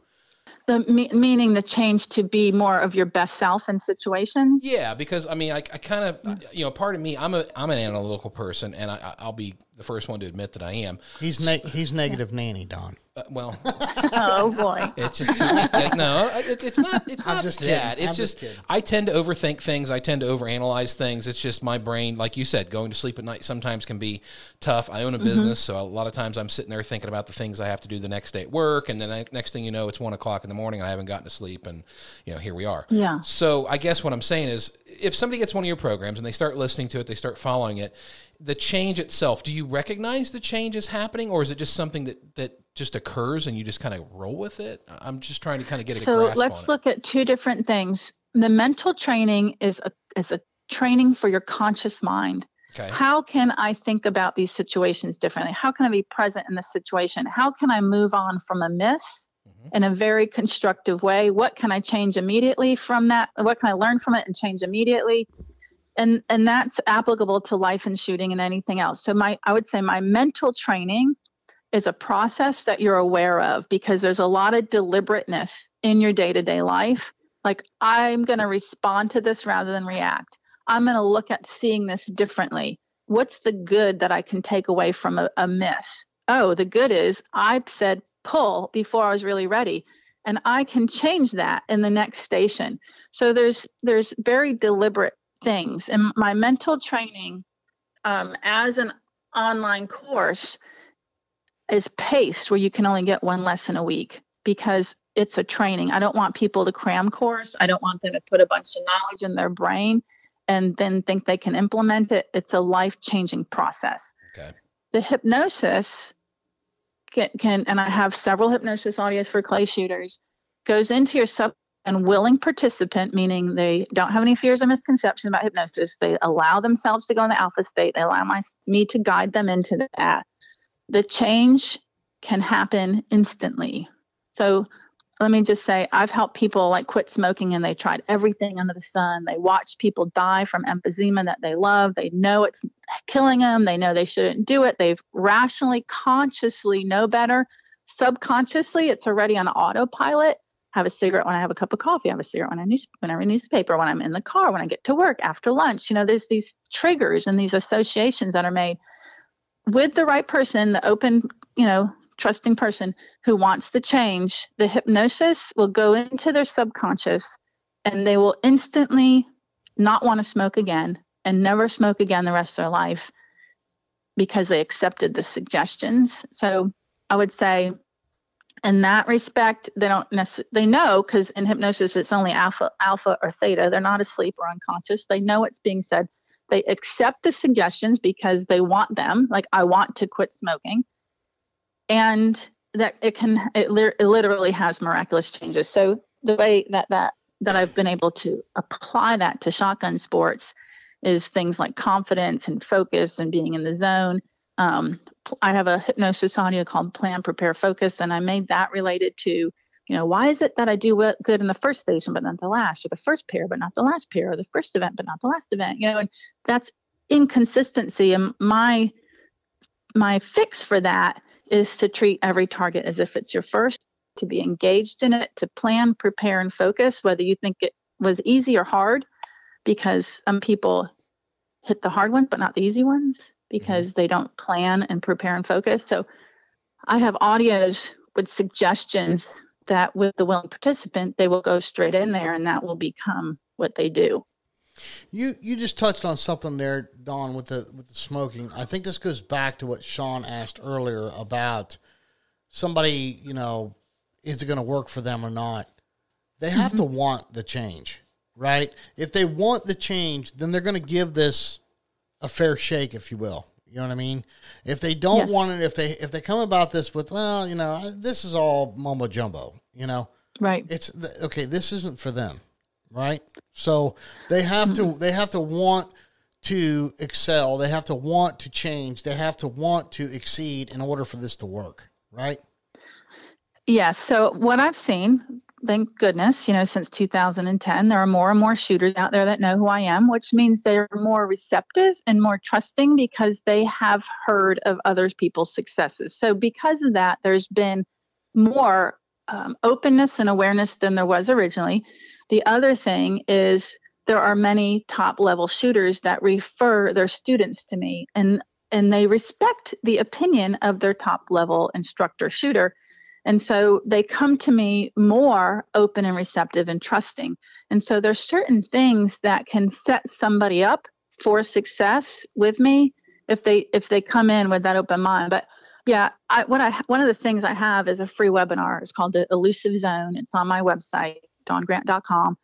The me- meaning the change to be more of your best self in situations? Yeah, because I mean, I, I kind of, you know, part of me, I'm a, I'm an analytical person, and I, I'll be the first one to admit that I am. He's ne- he's negative nanny, Don. Uh, well, oh boy, it's just no. It, it's not. It's I'm not just that. Kidding. It's I'm just. just I tend to overthink things. I tend to overanalyze things. It's just my brain, like you said, going to sleep at night sometimes can be tough. I own a business, mm-hmm. so a lot of times I'm sitting there thinking about the things I have to do the next day at work, and then I, next thing you know, it's one o'clock in the morning, and I haven't gotten to sleep, and you know, here we are. Yeah. So I guess what I'm saying is, if somebody gets one of your programs and they start listening to it, they start following it. The change itself, do you recognize the change is happening, or is it just something that, that just occurs and you just kind of roll with it? I'm just trying to kind of get a grasp on it. So let's look at two different things. The mental training is a is a training for your conscious mind. Okay. How can I think about these situations differently? How can I be present in this situation? How can I move on from a miss mm-hmm. in a very constructive way? What can I change immediately from that? What can I learn from it and change immediately? And and that's applicable to life and shooting and anything else. So my I would say my mental training is a process that you're aware of, because there's a lot of deliberateness in your day-to-day life. Like, I'm going to respond to this rather than react. I'm going to look at seeing this differently. What's the good that I can take away from a, a miss? Oh, the good is I said pull before I was really ready. And I can change that in the next station. So there's there's very deliberate things. And my mental training um, as an online course is paced where you can only get one lesson a week, because it's a training. I don't want people to cram course. I don't want them to put a bunch of knowledge in their brain and then think they can implement it. It's a life-changing process. Okay. The hypnosis can, can, and I have several hypnosis audios for clay shooters, goes into your sub and willing participant, meaning they don't have any fears or misconceptions about hypnosis. They allow themselves to go in the alpha state. They allow my, me to guide them into that. The change can happen instantly. So let me just say, I've helped people like quit smoking, and they tried everything under the sun. They watched people die from emphysema that they love. They know it's killing them. They know they shouldn't do it. They've rationally, consciously know better. Subconsciously, it's already on autopilot. I have a cigarette when I have a cup of coffee. I have a cigarette when I, news, when I read a newspaper, when I'm in the car, when I get to work, after lunch. You know, there's these triggers and these associations that are made with the right person, the open, you know, trusting person who wants the change. The hypnosis will go into their subconscious, and they will instantly not want to smoke again and never smoke again the rest of their life, because they accepted the suggestions. So I would say, in that respect, they don't necessarily, they know, because in hypnosis, it's only alpha, alpha or theta. They're not asleep or unconscious. They know what's being said. They accept the suggestions because they want them. Like, I want to quit smoking. And that it can, it, it literally has miraculous changes. So the way that, that, that I've been able to apply that to shotgun sports is things like confidence and focus and being in the zone. Um, I have a hypnosis audio called Plan, Prepare, Focus, and I made that related to, you know, why is it that I do good in the first station but not the last, or the first pair but not the last pair, or the first event but not the last event, you know, and that's inconsistency. And my my fix for that is to treat every target as if it's your first, to be engaged in it, to plan, prepare, and focus, whether you think it was easy or hard, because some people hit the hard ones but not the easy ones, because they don't plan and prepare and focus. So I have audios with suggestions that with the willing participant, they will go straight in there, and that will become what they do. You you just touched on something there, Dawn, with the with the smoking. I think this goes back to what Sean asked earlier about somebody, you know, is it going to work for them or not? They have mm-hmm. to want the change, right? If they want the change, then they're going to give this a fair shake, if you will. You know what I mean? If they don't yeah. want it, if they if they come about this with, well, you know, this is all mumbo jumbo, you know, right? It's okay. This isn't for them, right? So they have mm-hmm. to they have to want to excel. They have to want to change. They have to want to exceed in order for this to work, right? Yeah. So what I've seen, thank goodness, you know, since two thousand ten, there are more and more shooters out there that know who I am, which means they're more receptive and more trusting because they have heard of other people's successes. So because of that, there's been more um, openness and awareness than there was originally. The other thing is there are many top level shooters that refer their students to me. And and they respect the opinion of their top level instructor shooter. And so they come to me more open and receptive and trusting. And so there's certain things that can set somebody up for success with me if they if they come in with that open mind. But yeah, I, what I one of the things I have is a free webinar. It's called the Elusive Zone. It's on my website, Dawn Grant dot com.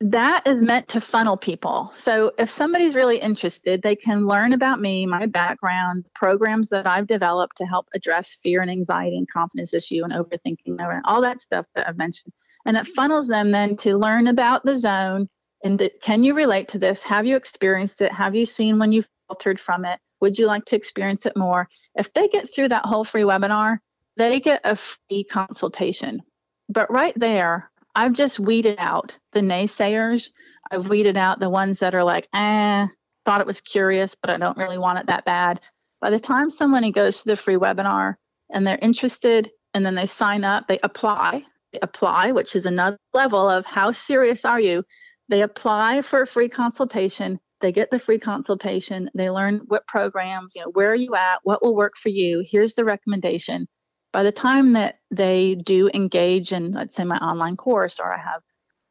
That is meant to funnel people. So if somebody's really interested, they can learn about me, my background, programs that I've developed to help address fear and anxiety and confidence issue and overthinking and all that stuff that I've mentioned. And it funnels them then to learn about the zone and the, can you relate to this? Have you experienced it? Have you seen when you've altered from it? Would you like to experience it more? If they get through that whole free webinar, they get a free consultation. But right there, I've just weeded out the naysayers. I've weeded out the ones that are like, eh, thought it was curious, but I don't really want it that bad. By the time someone goes to the free webinar and they're interested and then they sign up, they apply, they apply, which is another level of how serious are you? They apply for a free consultation. They get the free consultation. They learn what programs, you know, where are you at? What will work for you? Here's the recommendation. By the time that they do engage in, let's say, my online course, or I have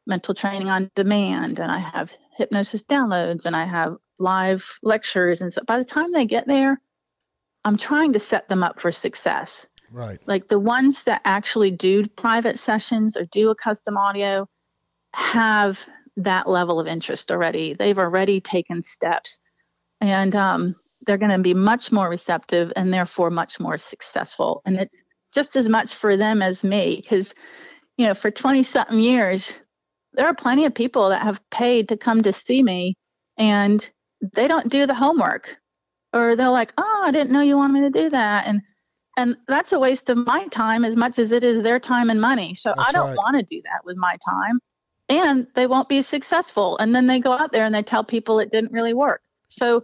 mental training on demand, and I have hypnosis downloads, and I have live lectures, and so by the time they get there, I'm trying to set them up for success. Right. Like the ones that actually do private sessions or do a custom audio have that level of interest already. They've already taken steps, and um, they're going to be much more receptive and therefore much more successful. And it's just as much for them as me, because, you know, for twenty something years, there are plenty of people that have paid to come to see me and they don't do the homework, or they're like, oh, I didn't know you wanted me to do that. And, and that's a waste of my time as much as it is their time and money. So that's I don't right. want to do that with my time, and they won't be successful. And then they go out there and they tell people it didn't really work. So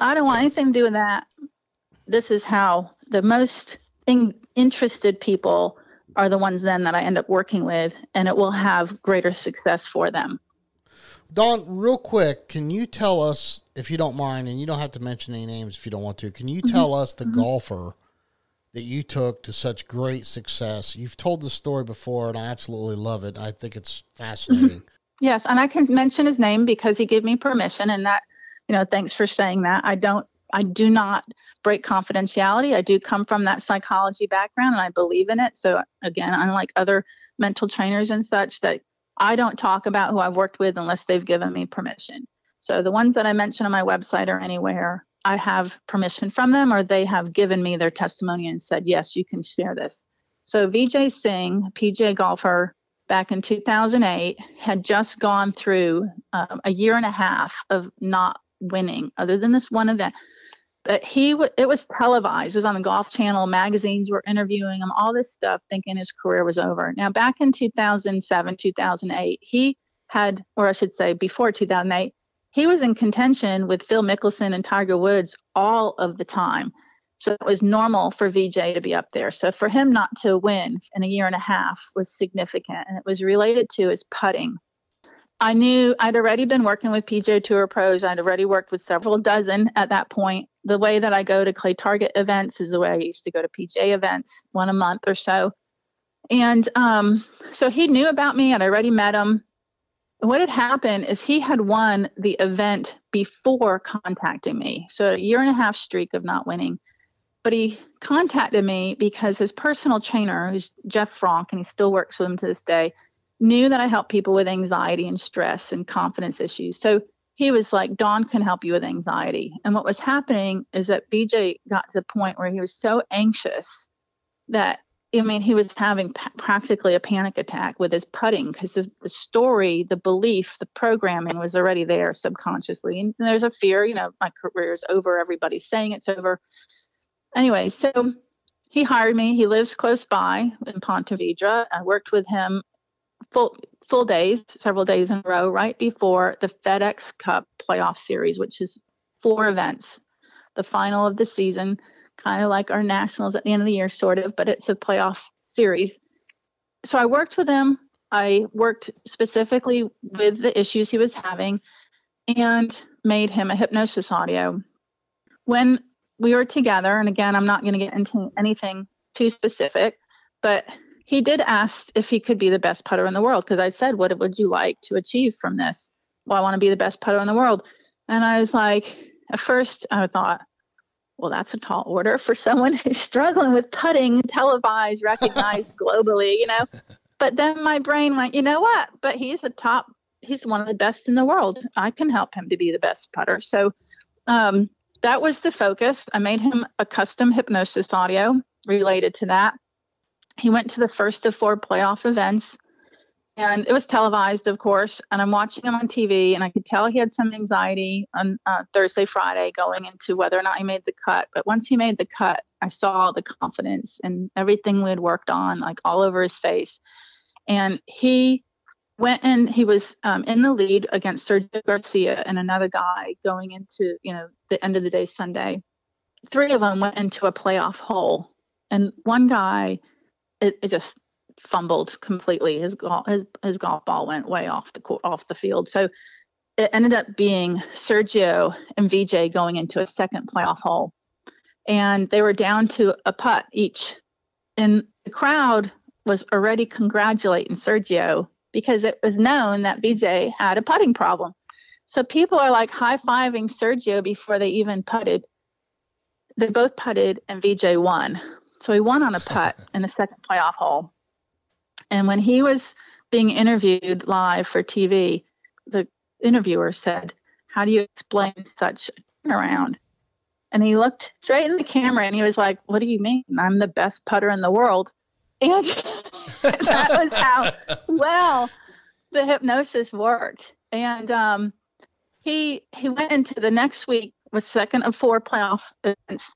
I don't want anything to do with that. This is how the most interested people are the ones then that I end up working with, and it will have greater success for them. Dawn, real quick, can you tell us, if you don't mind, and you don't have to mention any names if you don't want to, can you tell mm-hmm. us the mm-hmm. golfer that you took to such great success? You've told this story before, and I absolutely love it. I think it's fascinating. Mm-hmm. Yes, and I can mention his name because he gave me permission, and that, you know, thanks for saying that. I don't I do not break confidentiality. I do come from that psychology background and I believe in it. So again, unlike other mental trainers and such, that I don't talk about who I've worked with unless they've given me permission. So the ones that I mention on my website or anywhere, I have permission from them, or they have given me their testimony and said, yes, you can share this. So Vijay Singh, P G A golfer, back in two thousand eight, had just gone through um, a year and a half of not winning other than this one event. But he, w- it was televised. It was on the Golf Channel. Magazines were interviewing him, all this stuff, thinking his career was over. Now, back in two thousand seven, two thousand eight, he had, or I should say before two thousand eight, he was in contention with Phil Mickelson and Tiger Woods all of the time. So it was normal for Vijay to be up there. So for him not to win in a year and a half was significant, and it was related to his putting. I knew I'd already been working with P G A Tour pros. I'd already worked with several dozen at that point. The way that I go to clay target events is the way I used to go to P G A events, one a month or so. And um, so he knew about me. I'd already met him. What had happened is he had won the event before contacting me. So a year and a half streak of not winning. But he contacted me because his personal trainer, who's Jeff Franck, and he still works with him to this day, knew that I help people with anxiety and stress and confidence issues. So he was like, Dawn can help you with anxiety. And what was happening is that B J got to the point where he was so anxious that, I mean, he was having p- practically a panic attack with his putting, because the, the story, the belief, the programming was already there subconsciously. And there's a fear, you know, my career is over. Everybody's saying it's over. Anyway, so he hired me. He lives close by in Pontevedra. I worked with him Full full days, several days in a row, right before the FedEx Cup playoff series, which is four events, the final of the season, kind of like our nationals at the end of the year, sort of, but it's a playoff series. So I worked with him. I worked specifically with the issues he was having and made him a hypnosis audio. when we were together, and again, I'm not going to get into anything too specific, but he did ask if he could be the best putter in the world. Cause I said, what would you like to achieve from this? Well, I want to be the best putter in the world. And I was like, at first I thought, well, that's a tall order for someone who's struggling with putting, televised, recognized globally, you know, but then my brain went, you know what, but he's a top, he's one of the best in the world. I can help him to be the best putter. So, um, that was the focus. I made him a custom hypnosis audio related to that. He went to the first of four playoff events, and it was televised, of course. And I'm watching him on T V, and I could tell he had some anxiety on uh, Thursday, Friday, going into whether or not he made the cut. But once he made the cut, I saw the confidence and everything we had worked on, like all over his face. And he went in, he was um, in the lead against Sergio Garcia and another guy going into, you know, the end of the day Sunday. Three of them went into a playoff hole, and one guy, it, it just fumbled completely. His golf, his, his golf ball went way off the off the field. So it ended up being Sergio and Vijay going into a second playoff hole, and they were down to a putt each. And the crowd was already congratulating Sergio, because it was known that Vijay had a putting problem. So people are like high-fiving Sergio before they even putted. They both putted, and Vijay won. So he won on a putt in the second playoff hole. And when he was being interviewed live for T V, the interviewer said, "How do you explain such a turnaround?" And he looked straight in the camera, and he was like, "What do you mean? I'm the best putter in the world." And that was how well the hypnosis worked. And um, he he went into the next week with second of four playoff events,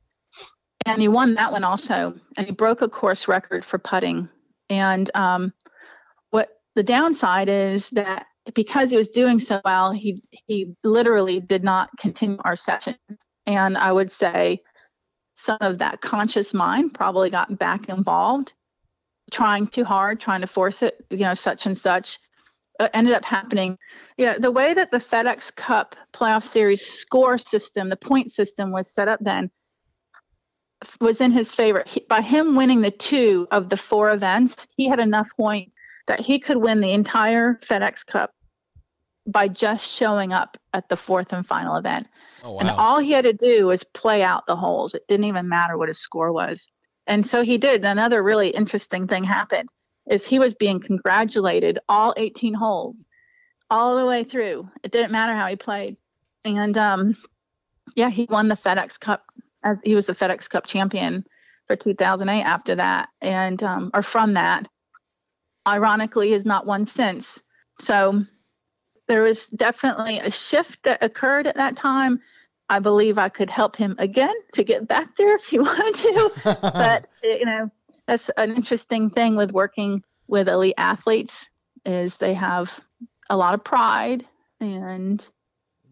and he won that one also. And he broke a course record for putting. And um, what the downside is that because he was doing so well, he he literally did not continue our sessions. And I would say some of that conscious mind probably got back involved, trying too hard, trying to force it, you know, such and such. It ended up happening. You know, the way that the FedEx Cup playoff series score system, the point system was set up then, was in his favor. He, by him winning the two of the four events, he had enough points that he could win the entire FedEx Cup by just showing up at the fourth and final event. Oh, wow. And all he had to do was play out the holes. It didn't even matter what his score was. And so he did. Another really interesting thing happened is he was being congratulated all eighteen holes, all the way through. It didn't matter how he played. And, um, yeah, he won the FedEx Cup. As he was the FedEx Cup champion for two thousand eight after that. And, um, or from that, ironically, has not won since. So there was definitely a shift that occurred at that time. I believe I could help him again to get back there if he wanted to. But, you know, that's an interesting thing with working with elite athletes, is they have a lot of pride and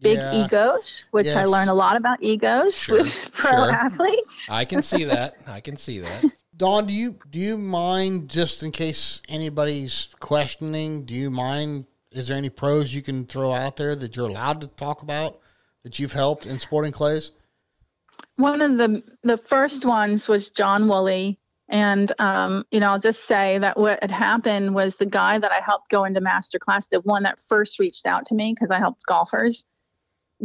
big yeah. egos, which yes. I learn a lot about egos sure. with pro sure. athletes. I can see that. I can see that. Dawn, do you, do you mind, just in case anybody's questioning, do you mind, is there any pros you can throw out there that you're allowed to talk about that you've helped in sporting clays? One of the the first ones was John Woolley. And, um, you know, I'll just say that what had happened was the guy that I helped go into Masterclass, the one that first reached out to me because I helped golfers,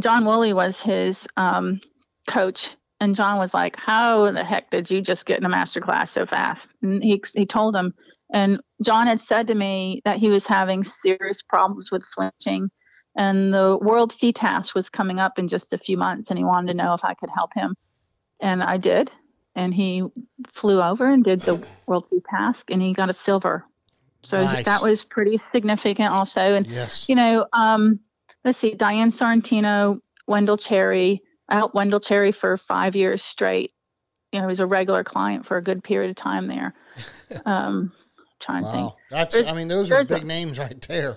John Woolley was his um, coach. And John was like, "How the heck did you just get into Masterclass so fast?" And he he told him. And John had said to me that he was having serious problems with flinching, and the World FITASC was coming up in just a few months, and he wanted to know if I could help him. And I did. And he flew over and did the World FITASC, and he got a silver. So nice. That was pretty significant also. And, yes. you know, um, let's see, Diane Sorrentino, Wendell Cherry. I helped Wendell Cherry for five years straight. You know, he was a regular client for a good period of time there. Um, trying wow. to think. That's, there's, I mean, those are big a, names right there.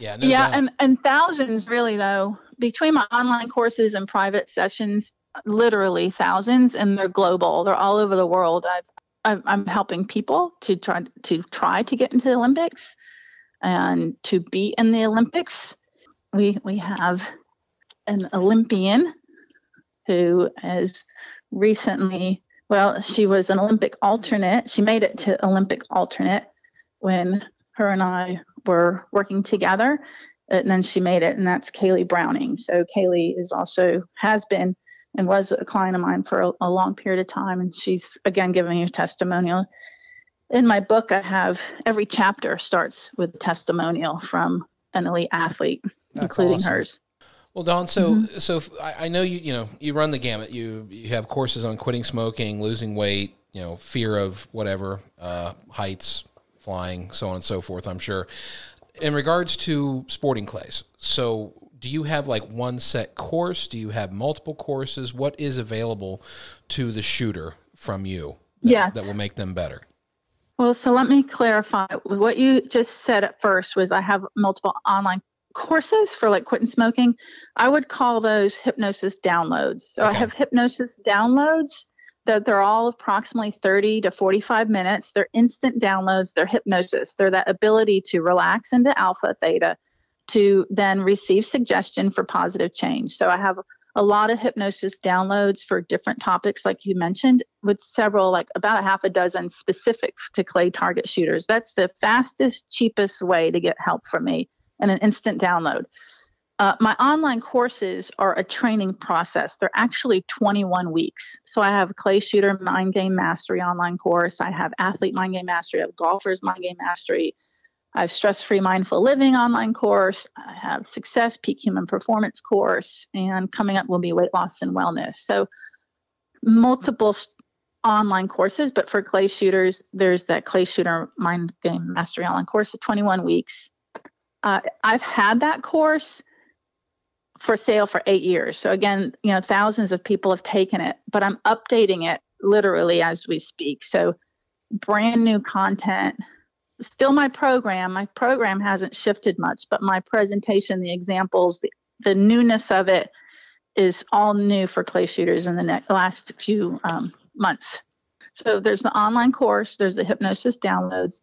Yeah, no yeah, and, and thousands, really, though, between my online courses and private sessions, literally thousands, and they're global. They're all over the world. I've, I've, I'm helping people to try to try to get into the Olympics and to be in the Olympics. We we have an Olympian who has recently, well, she was an Olympic alternate. She made it to Olympic alternate when her and I were working together, and then she made it, and that's Kaylee Browning. So Kaylee is also, has been and was a client of mine for a, a long period of time, and she's, again, giving a testimonial. In my book, I have every chapter starts with a testimonial from an elite athlete, that's including awesome. Hers. Well, Dawn, so mm-hmm. so I know you you know you run the gamut. You you have courses on quitting smoking, losing weight, you know, fear of whatever, uh, heights, flying, so on and so forth, I'm sure. In regards to sporting clays, so do you have like one set course? Do you have multiple courses? What is available to the shooter from you that, yes. that will make them better? Well, so let me clarify. What you just said at first was I have multiple online courses for like quitting smoking. I would call those hypnosis downloads. So okay. I have hypnosis downloads that they're all approximately thirty to forty-five minutes. They're instant downloads. They're hypnosis. They're that ability to relax into alpha theta to then receive suggestion for positive change. So I have a lot of hypnosis downloads for different topics, like you mentioned, with several, like about a half a dozen specific to clay target shooters. That's the fastest, cheapest way to get help from me and an instant download. Uh, my online courses are a training process. They're actually twenty-one weeks. So I have Clay Shooter Mind Game Mastery online course. I have Athlete Mind Game Mastery. I have Golfer's Mind Game Mastery. I have Stress-Free Mindful Living online course. I have Success Peak Human Performance course, and coming up will be Weight Loss and Wellness. So multiple st- online courses, but for clay shooters, there's that Clay Shooter Mind Game Mastery online course of twenty-one weeks. Uh, I've had that course for sale for eight years. So again, you know, thousands of people have taken it, but I'm updating it literally as we speak. So brand new content. Still my program, my program hasn't shifted much, but my presentation, the examples, the, the newness of it is all new for clay shooters in the next, last few um, months. So there's the online course, there's the hypnosis downloads.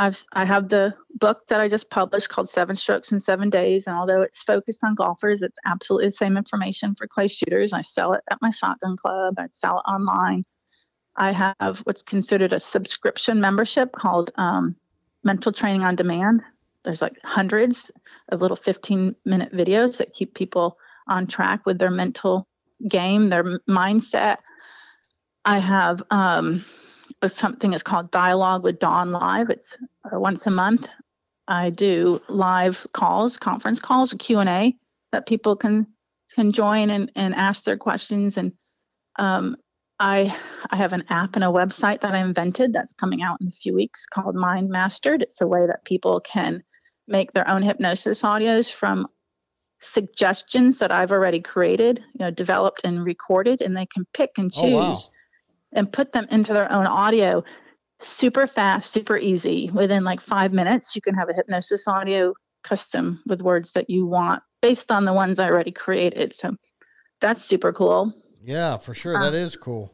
I've, I have the book that I just published called Seven Strokes in Seven Days. And although it's focused on golfers, it's absolutely the same information for clay shooters. I sell it at my shotgun club. I sell it online. I have what's considered a subscription membership called um, Mental Training on Demand. There's like hundreds of little fifteen minute videos that keep people on track with their mental game, their mindset. I have um, something that's called Dialogue with Dawn Live. It's uh, once a month. I do live calls, conference calls, a Q and A that people can can join and, and ask their questions. And um, I I have an app and a website that I invented that's coming out in a few weeks called Mind Mastered. It's a way that people can make their own hypnosis audios from suggestions that I've already created, you know, developed and recorded, and they can pick and choose oh, wow. and put them into their own audio super fast, super easy. Within like five minutes, you can have a hypnosis audio custom with words that you want based on the ones I already created. So that's super cool. Yeah, for sure. That um, is cool.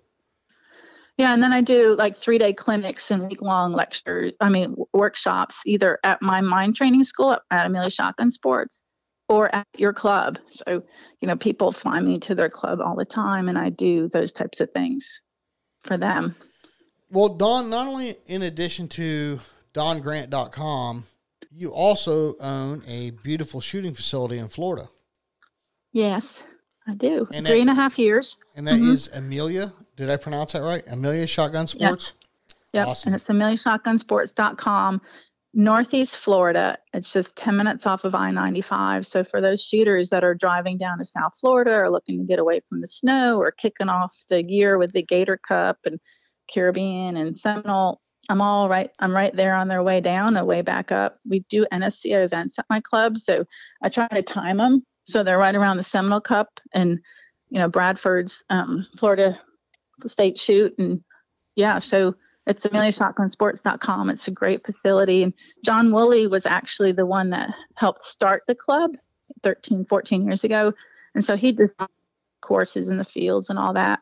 Yeah. And then I do like three day clinics and week long lectures. I mean, w- workshops, either at my mind training school at, at Amelia Shotgun Sports or at your club. So, you know, people fly me to their club all the time, and I do those types of things for them. Well, Dawn, not only in addition to Dawn Grant dot com, you also own a beautiful shooting facility in Florida. Yes. I do. And Three that, and a half years. And that mm-hmm. is Amelia. Did I pronounce that right? Amelia Shotgun Sports? Yep. yep. Awesome. And it's Amelia Shotgun Sports dot com, Northeast Florida. It's just ten minutes off of I ninety-five. So for those shooters that are driving down to South Florida or looking to get away from the snow or kicking off the year with the Gator Cup and Caribbean and Seminole, I'm all right. I'm right there on their way down, their way back up. We do N S C A events at my club, so I try to time them. So they're right around the Seminole Cup and, you know, Bradford's um, Florida State shoot. And yeah, so it's Amelia Shotgun Sports dot com. It's a great facility. And John Woolley was actually the one that helped start the club thirteen, fourteen years ago. And so he designed courses in the fields and all that.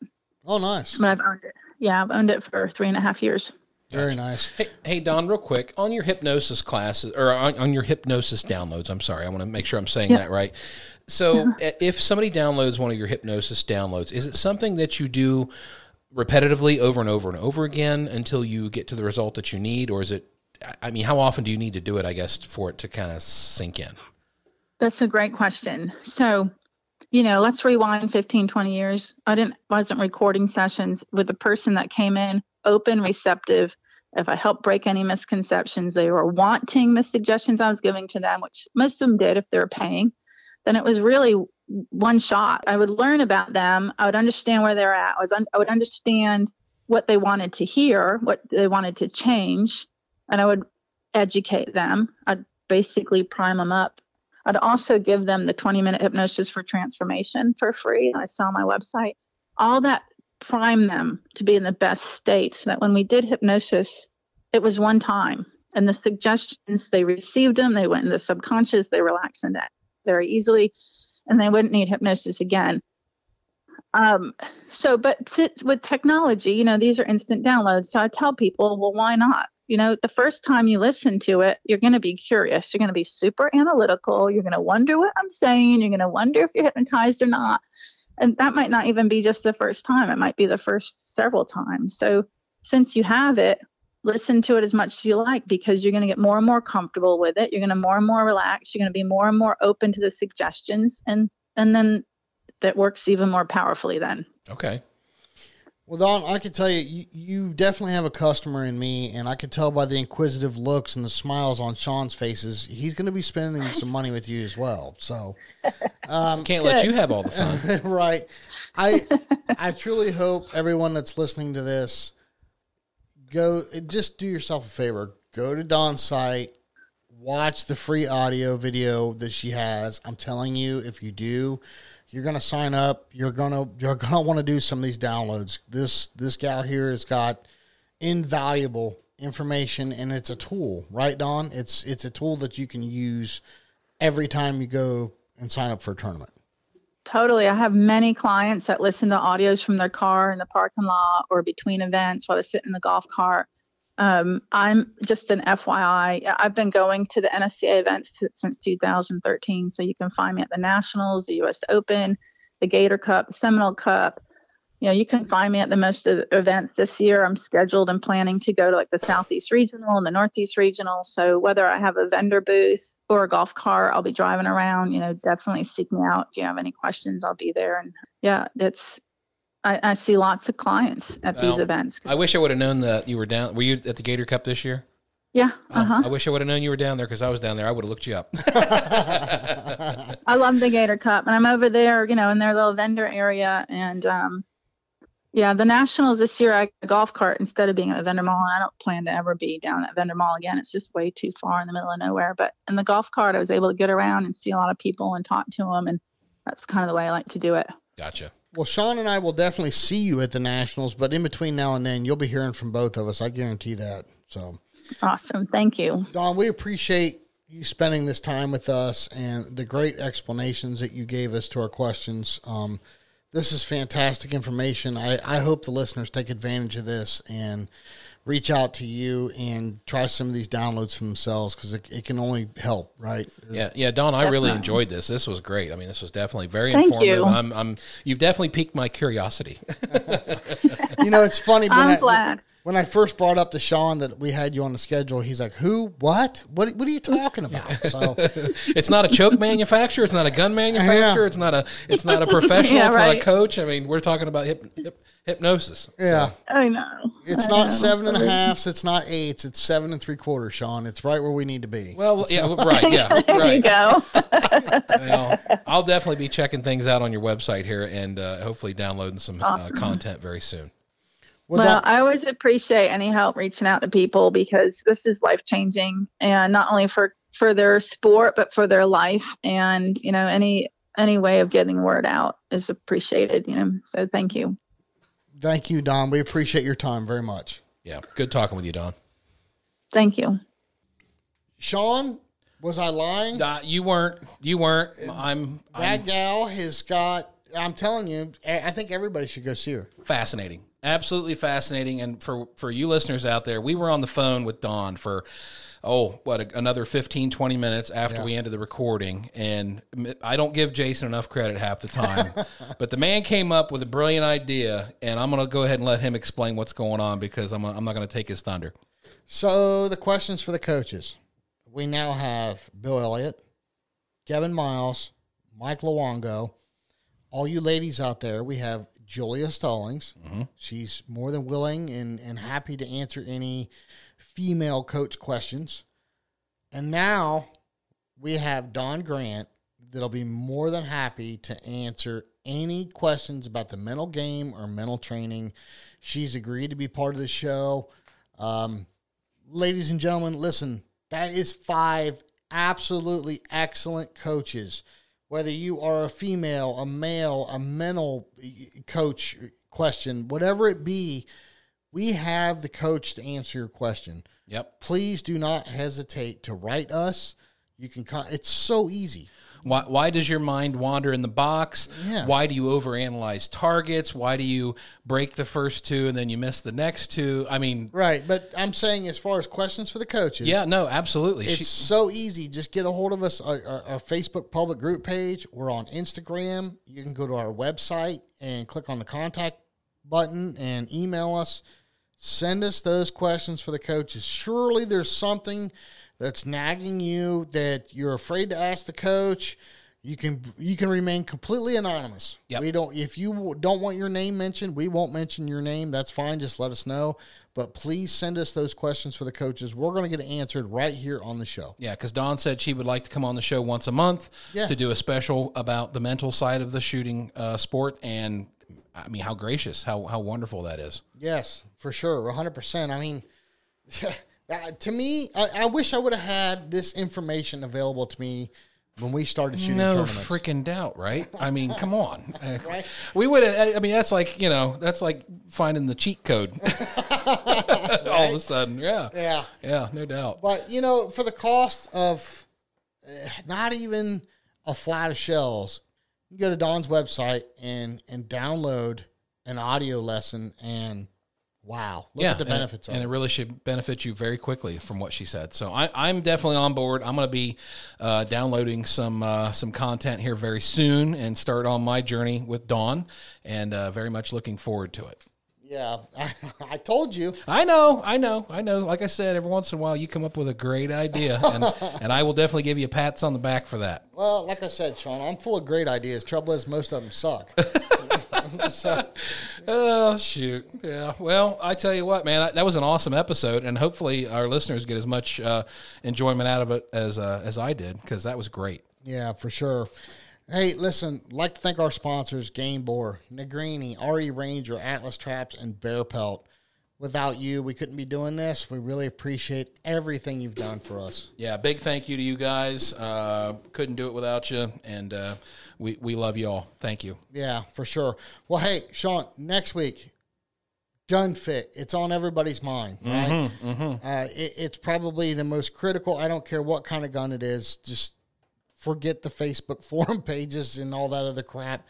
Oh, nice. But I've owned it. Yeah, I've owned it for three and a half years. Gotcha. Very nice. Hey, hey, Don, real quick, on your hypnosis classes, or on, on your hypnosis downloads, I'm sorry, I want to make sure I'm saying yeah. that right. So yeah. if somebody downloads one of your hypnosis downloads, is it something that you do repetitively over and over and over again until you get to the result that you need? Or is it, I mean, how often do you need to do it, I guess, for it to kind of sink in? That's a great question. So, you know, let's rewind fifteen, twenty years. I didn't, wasn't recording sessions with the person that came in, open, receptive. If I helped break any misconceptions, they were wanting the suggestions I was giving to them, which most of them did if they were paying. Then it was really one shot. I would learn about them. I would understand where they're at. I, was un- I would understand what they wanted to hear, what they wanted to change, and I would educate them. I'd basically prime them up. I'd also give them the twenty-minute hypnosis for transformation for free. I saw on my website. All that prime them to be in the best state so that when we did hypnosis, it was one time. And the suggestions, they received them, they went in the subconscious, they relaxed in that very easily, and they wouldn't need hypnosis again. Um, so, but t- with technology, you know, these are instant downloads. So I tell people, well, why not? You know, the first time you listen to it, you're going to be curious. You're going to be super analytical. You're going to wonder what I'm saying. You're going to wonder if you're hypnotized or not. And that might not even be just the first time. It might be the first several times. So since you have it, listen to it as much as you like, because you're going to get more and more comfortable with it. You're going to more and more relax. You're going to be more and more open to the suggestions. And, and then that works even more powerfully then. Okay. Well, Dawn, I can tell you, you, you definitely have a customer in me, and I can tell by the inquisitive looks and the smiles on Sean's faces, he's going to be spending some money with you as well. So, um, can't let you have all the fun, right? I, I truly hope everyone that's listening to this, go just do yourself a favor, go to Dawn's site, watch the free audio video that she has. I'm telling you, if you do, you're going to sign up. You're going to, you're going to want to do some of these downloads. This, this gal here has got invaluable information, and it's a tool, right, Dawn? It's, it's a tool that you can use every time you go and sign up for a tournament. Totally. I have many clients that listen to audios from their car in the parking lot or between events while they're sitting in the golf cart. Um, I'm just an F Y I. I've been going to the N S C A events to, since two thousand thirteen. So you can find me at the Nationals, the U S Open, the Gator Cup, the Seminole Cup. You know, you can find me at the most of the events this year. I'm scheduled and planning to go to like the Southeast Regional and the Northeast Regional. So whether I have a vendor booth or a golf cart, I'll be driving around. You know, definitely seek me out. If you have any questions, I'll be there. And yeah, it's, I, I see lots of clients at these um, events. I wish I would have known that you were down. Were you at the Gator Cup this year? Yeah. Uh-huh. Um, I wish I would have known you were down there, because I was down there. I would have looked you up. I love the Gator Cup. And I'm over there, you know, in their little vendor area. And, um, yeah, the Nationals this year, I got a golf cart instead of being at a vendor mall. And I don't plan to ever be down at vendor mall again. It's just way too far in the middle of nowhere. But in the golf cart, I was able to get around and see a lot of people and talk to them. And that's kind of the way I like to do it. Gotcha. Well, Sean and I will definitely see you at the Nationals, but in between now and then, you'll be hearing from both of us. I guarantee that. So awesome. Thank you. Dawn, we appreciate you spending this time with us and the great explanations that you gave us to our questions. Um, this is fantastic information. I, I hope the listeners take advantage of this and reach out to you and try some of these downloads for themselves, because it, it can only help, right? Yeah, yeah, Dawn, I definitely really enjoyed this. This was great. I mean, this was definitely very Thank informative. You. I'm, I'm, you've definitely piqued my curiosity. You know, it's funny. When I'm I, glad. When I first brought up to Sean that we had you on the schedule, he's like, who, what, what, what are you talking about? So it's not a choke manufacturer. It's not a gun manufacturer. Yeah. It's not a, it's not a professional. Yeah, it's right. Not a coach. I mean, we're talking about hip, hip, hypnosis. Yeah. So. I know. It's I not know. seven and a half. It's not eights. It's seven and three quarters, Sean. It's right where we need to be. Well, so. yeah, right. Yeah. There right. you go. Well, I'll definitely be checking things out on your website here, and uh, hopefully downloading some awesome. uh, content very soon. Well, well I always appreciate any help reaching out to people, because this is life-changing, and not only for, for their sport, but for their life. And, you know, any, any way of getting word out is appreciated, you know, so thank you. Thank you, Dawn. We appreciate your time very much. Yeah. Good talking with you, Dawn. Thank you. Sean, was I lying? Uh, you weren't, you weren't. I'm, that I'm, gal has got, I'm telling you, I think everybody should go see her. Fascinating. Absolutely fascinating. And for, for you listeners out there, we were on the phone with Dawn for, oh, what, another fifteen, twenty minutes after yeah. we ended the recording. And I don't give Jason enough credit half the time. But the man came up with a brilliant idea, and I'm going to go ahead and let him explain what's going on because I'm, I'm not going to take his thunder. So the questions for the coaches. We now have Bill Elliott, Kevin Miles, Mike Luongo. All you ladies out there, we have Julia Stallings. Mm-hmm. She's more than willing and, and happy to answer any female coach questions. And now we have Dawn Grant that'll be more than happy to answer any questions about the mental game or mental training. She's agreed to be part of the show. Um, ladies and gentlemen, listen, that is five absolutely excellent coaches. Whether you are a female, a male, a mental coach question, whatever it be, we have the coach to answer your question. Yep. Please do not hesitate to write us. You can. Con- it's so easy. Why, why does your mind wander in the box? Yeah. Why do you overanalyze targets? Why do you break the first two and then you miss the next two? I mean, right. But I'm saying as far as questions for the coaches. Yeah, no, absolutely. It's she, so easy. Just get a hold of us. Our, our, our Facebook public group page. We're on Instagram. You can go to our website and click on the contact button and email us. Send us those questions for the coaches. Surely there's something that's nagging you that you're afraid to ask the coach. You can you can remain completely anonymous. Yep. We don't if you don't want your name mentioned, we won't mention your name. That's fine. Just let us know. But please send us those questions for the coaches. We're going to get answered right here on the show. Yeah, because Dawn said she would like to come on the show once a month yeah. to do a special about the mental side of the shooting uh, sport. And I mean, how gracious, how how wonderful that is. Yes, for sure, one hundred percent. I mean. Uh, to me, I, I wish I would have had this information available to me when we started shooting no tournaments. No freaking doubt, right? I mean, come on. Right? We would have, I mean, that's like, you know, that's like finding the cheat code right? All of a sudden. Yeah. Yeah. Yeah, no doubt. But, you know, for the cost of not even a flat of shells, you go to Dawn's website and, and download an audio lesson and wow. Look yeah, at the benefits and, of it. And it really should benefit you very quickly from what she said. So I, I'm definitely on board. I'm going to be uh, downloading some uh, some content here very soon and start on my journey with Dawn, and uh, very much looking forward to it. Yeah, I, I told you. I know, I know, I know. Like I said, every once in a while you come up with a great idea, and, and I will definitely give you pats on the back for that. Well, like I said, Sean, I'm full of great ideas. Trouble is, most of them suck. So. Oh, shoot. Yeah. Well, I tell you what, man, that was an awesome episode, and hopefully our listeners get as much uh, enjoyment out of it as uh, as I did, because that was great. Yeah, for sure. Hey, listen, I'd like to thank our sponsors, Gamebore, Negrini, R E Ranger, Atlas Traps, and Bear Pelt. Without you, we couldn't be doing this. We really appreciate everything you've done for us. Yeah, big thank you to you guys. Uh, couldn't do it without you, and uh, we, we love you all. Thank you. Yeah, for sure. Well, hey, Sean, next week, gun fit. It's on everybody's mind, right? Mm-hmm, mm-hmm. Uh, it, it's probably the most critical. I don't care what kind of gun it is. Just forget the Facebook forum pages and all that other crap.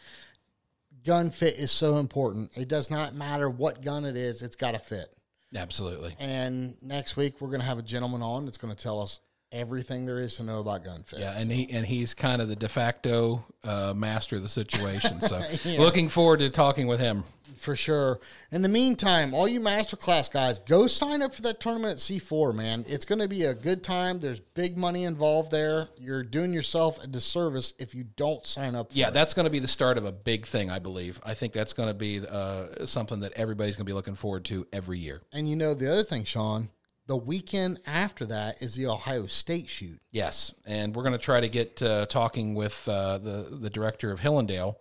Gun fit is so important. It does not matter what gun it is. It's got to fit. Absolutely. And next week, we're going to have a gentleman on that's going to tell us everything there is to know about gun fit. Yeah, and so. he and he's kind of the de facto uh, master of the situation. So yeah. Looking forward to talking with him. For sure. In the meantime, all you Masterclass guys, go sign up for that tournament at C four, man. It's going to be a good time. There's big money involved there. You're doing yourself a disservice if you don't sign up for yeah, it. Yeah, that's going to be the start of a big thing, I believe. I think that's going to be uh, something that everybody's going to be looking forward to every year. And you know the other thing, Sean, the weekend after that is the Ohio State shoot. Yes, and we're going to try to get uh, talking with uh, the, the director of Hillendale,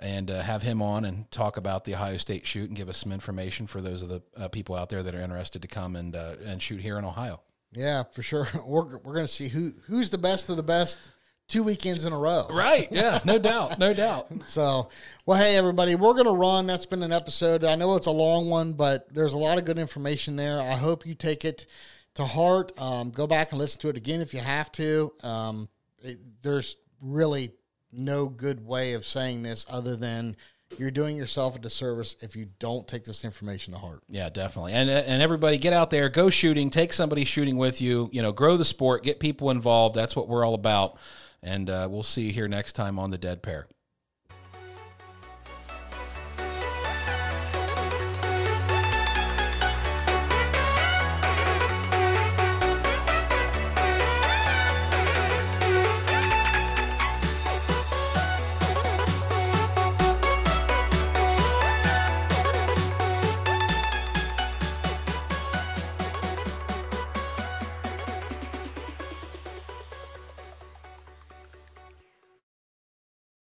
and uh, have him on and talk about the Ohio State shoot and give us some information for those of the uh, people out there that are interested to come and uh, and shoot here in Ohio. Yeah, for sure. We're we're going to see who who's the best of the best two weekends in a row. Right, yeah, no doubt, no doubt. So, well, hey, everybody, we're going to run. That's been an episode. I know it's a long one, but there's a lot of good information there. I hope you take it to heart. Um, go back and listen to it again if you have to. Um, it, there's really no good way of saying this other than you're doing yourself a disservice if you don't take this information to heart. Yeah, definitely. And and everybody, get out there, go shooting, take somebody shooting with you, you know, grow the sport, get people involved. That's what we're all about. And uh, we'll see you here next time on The Dead Pair.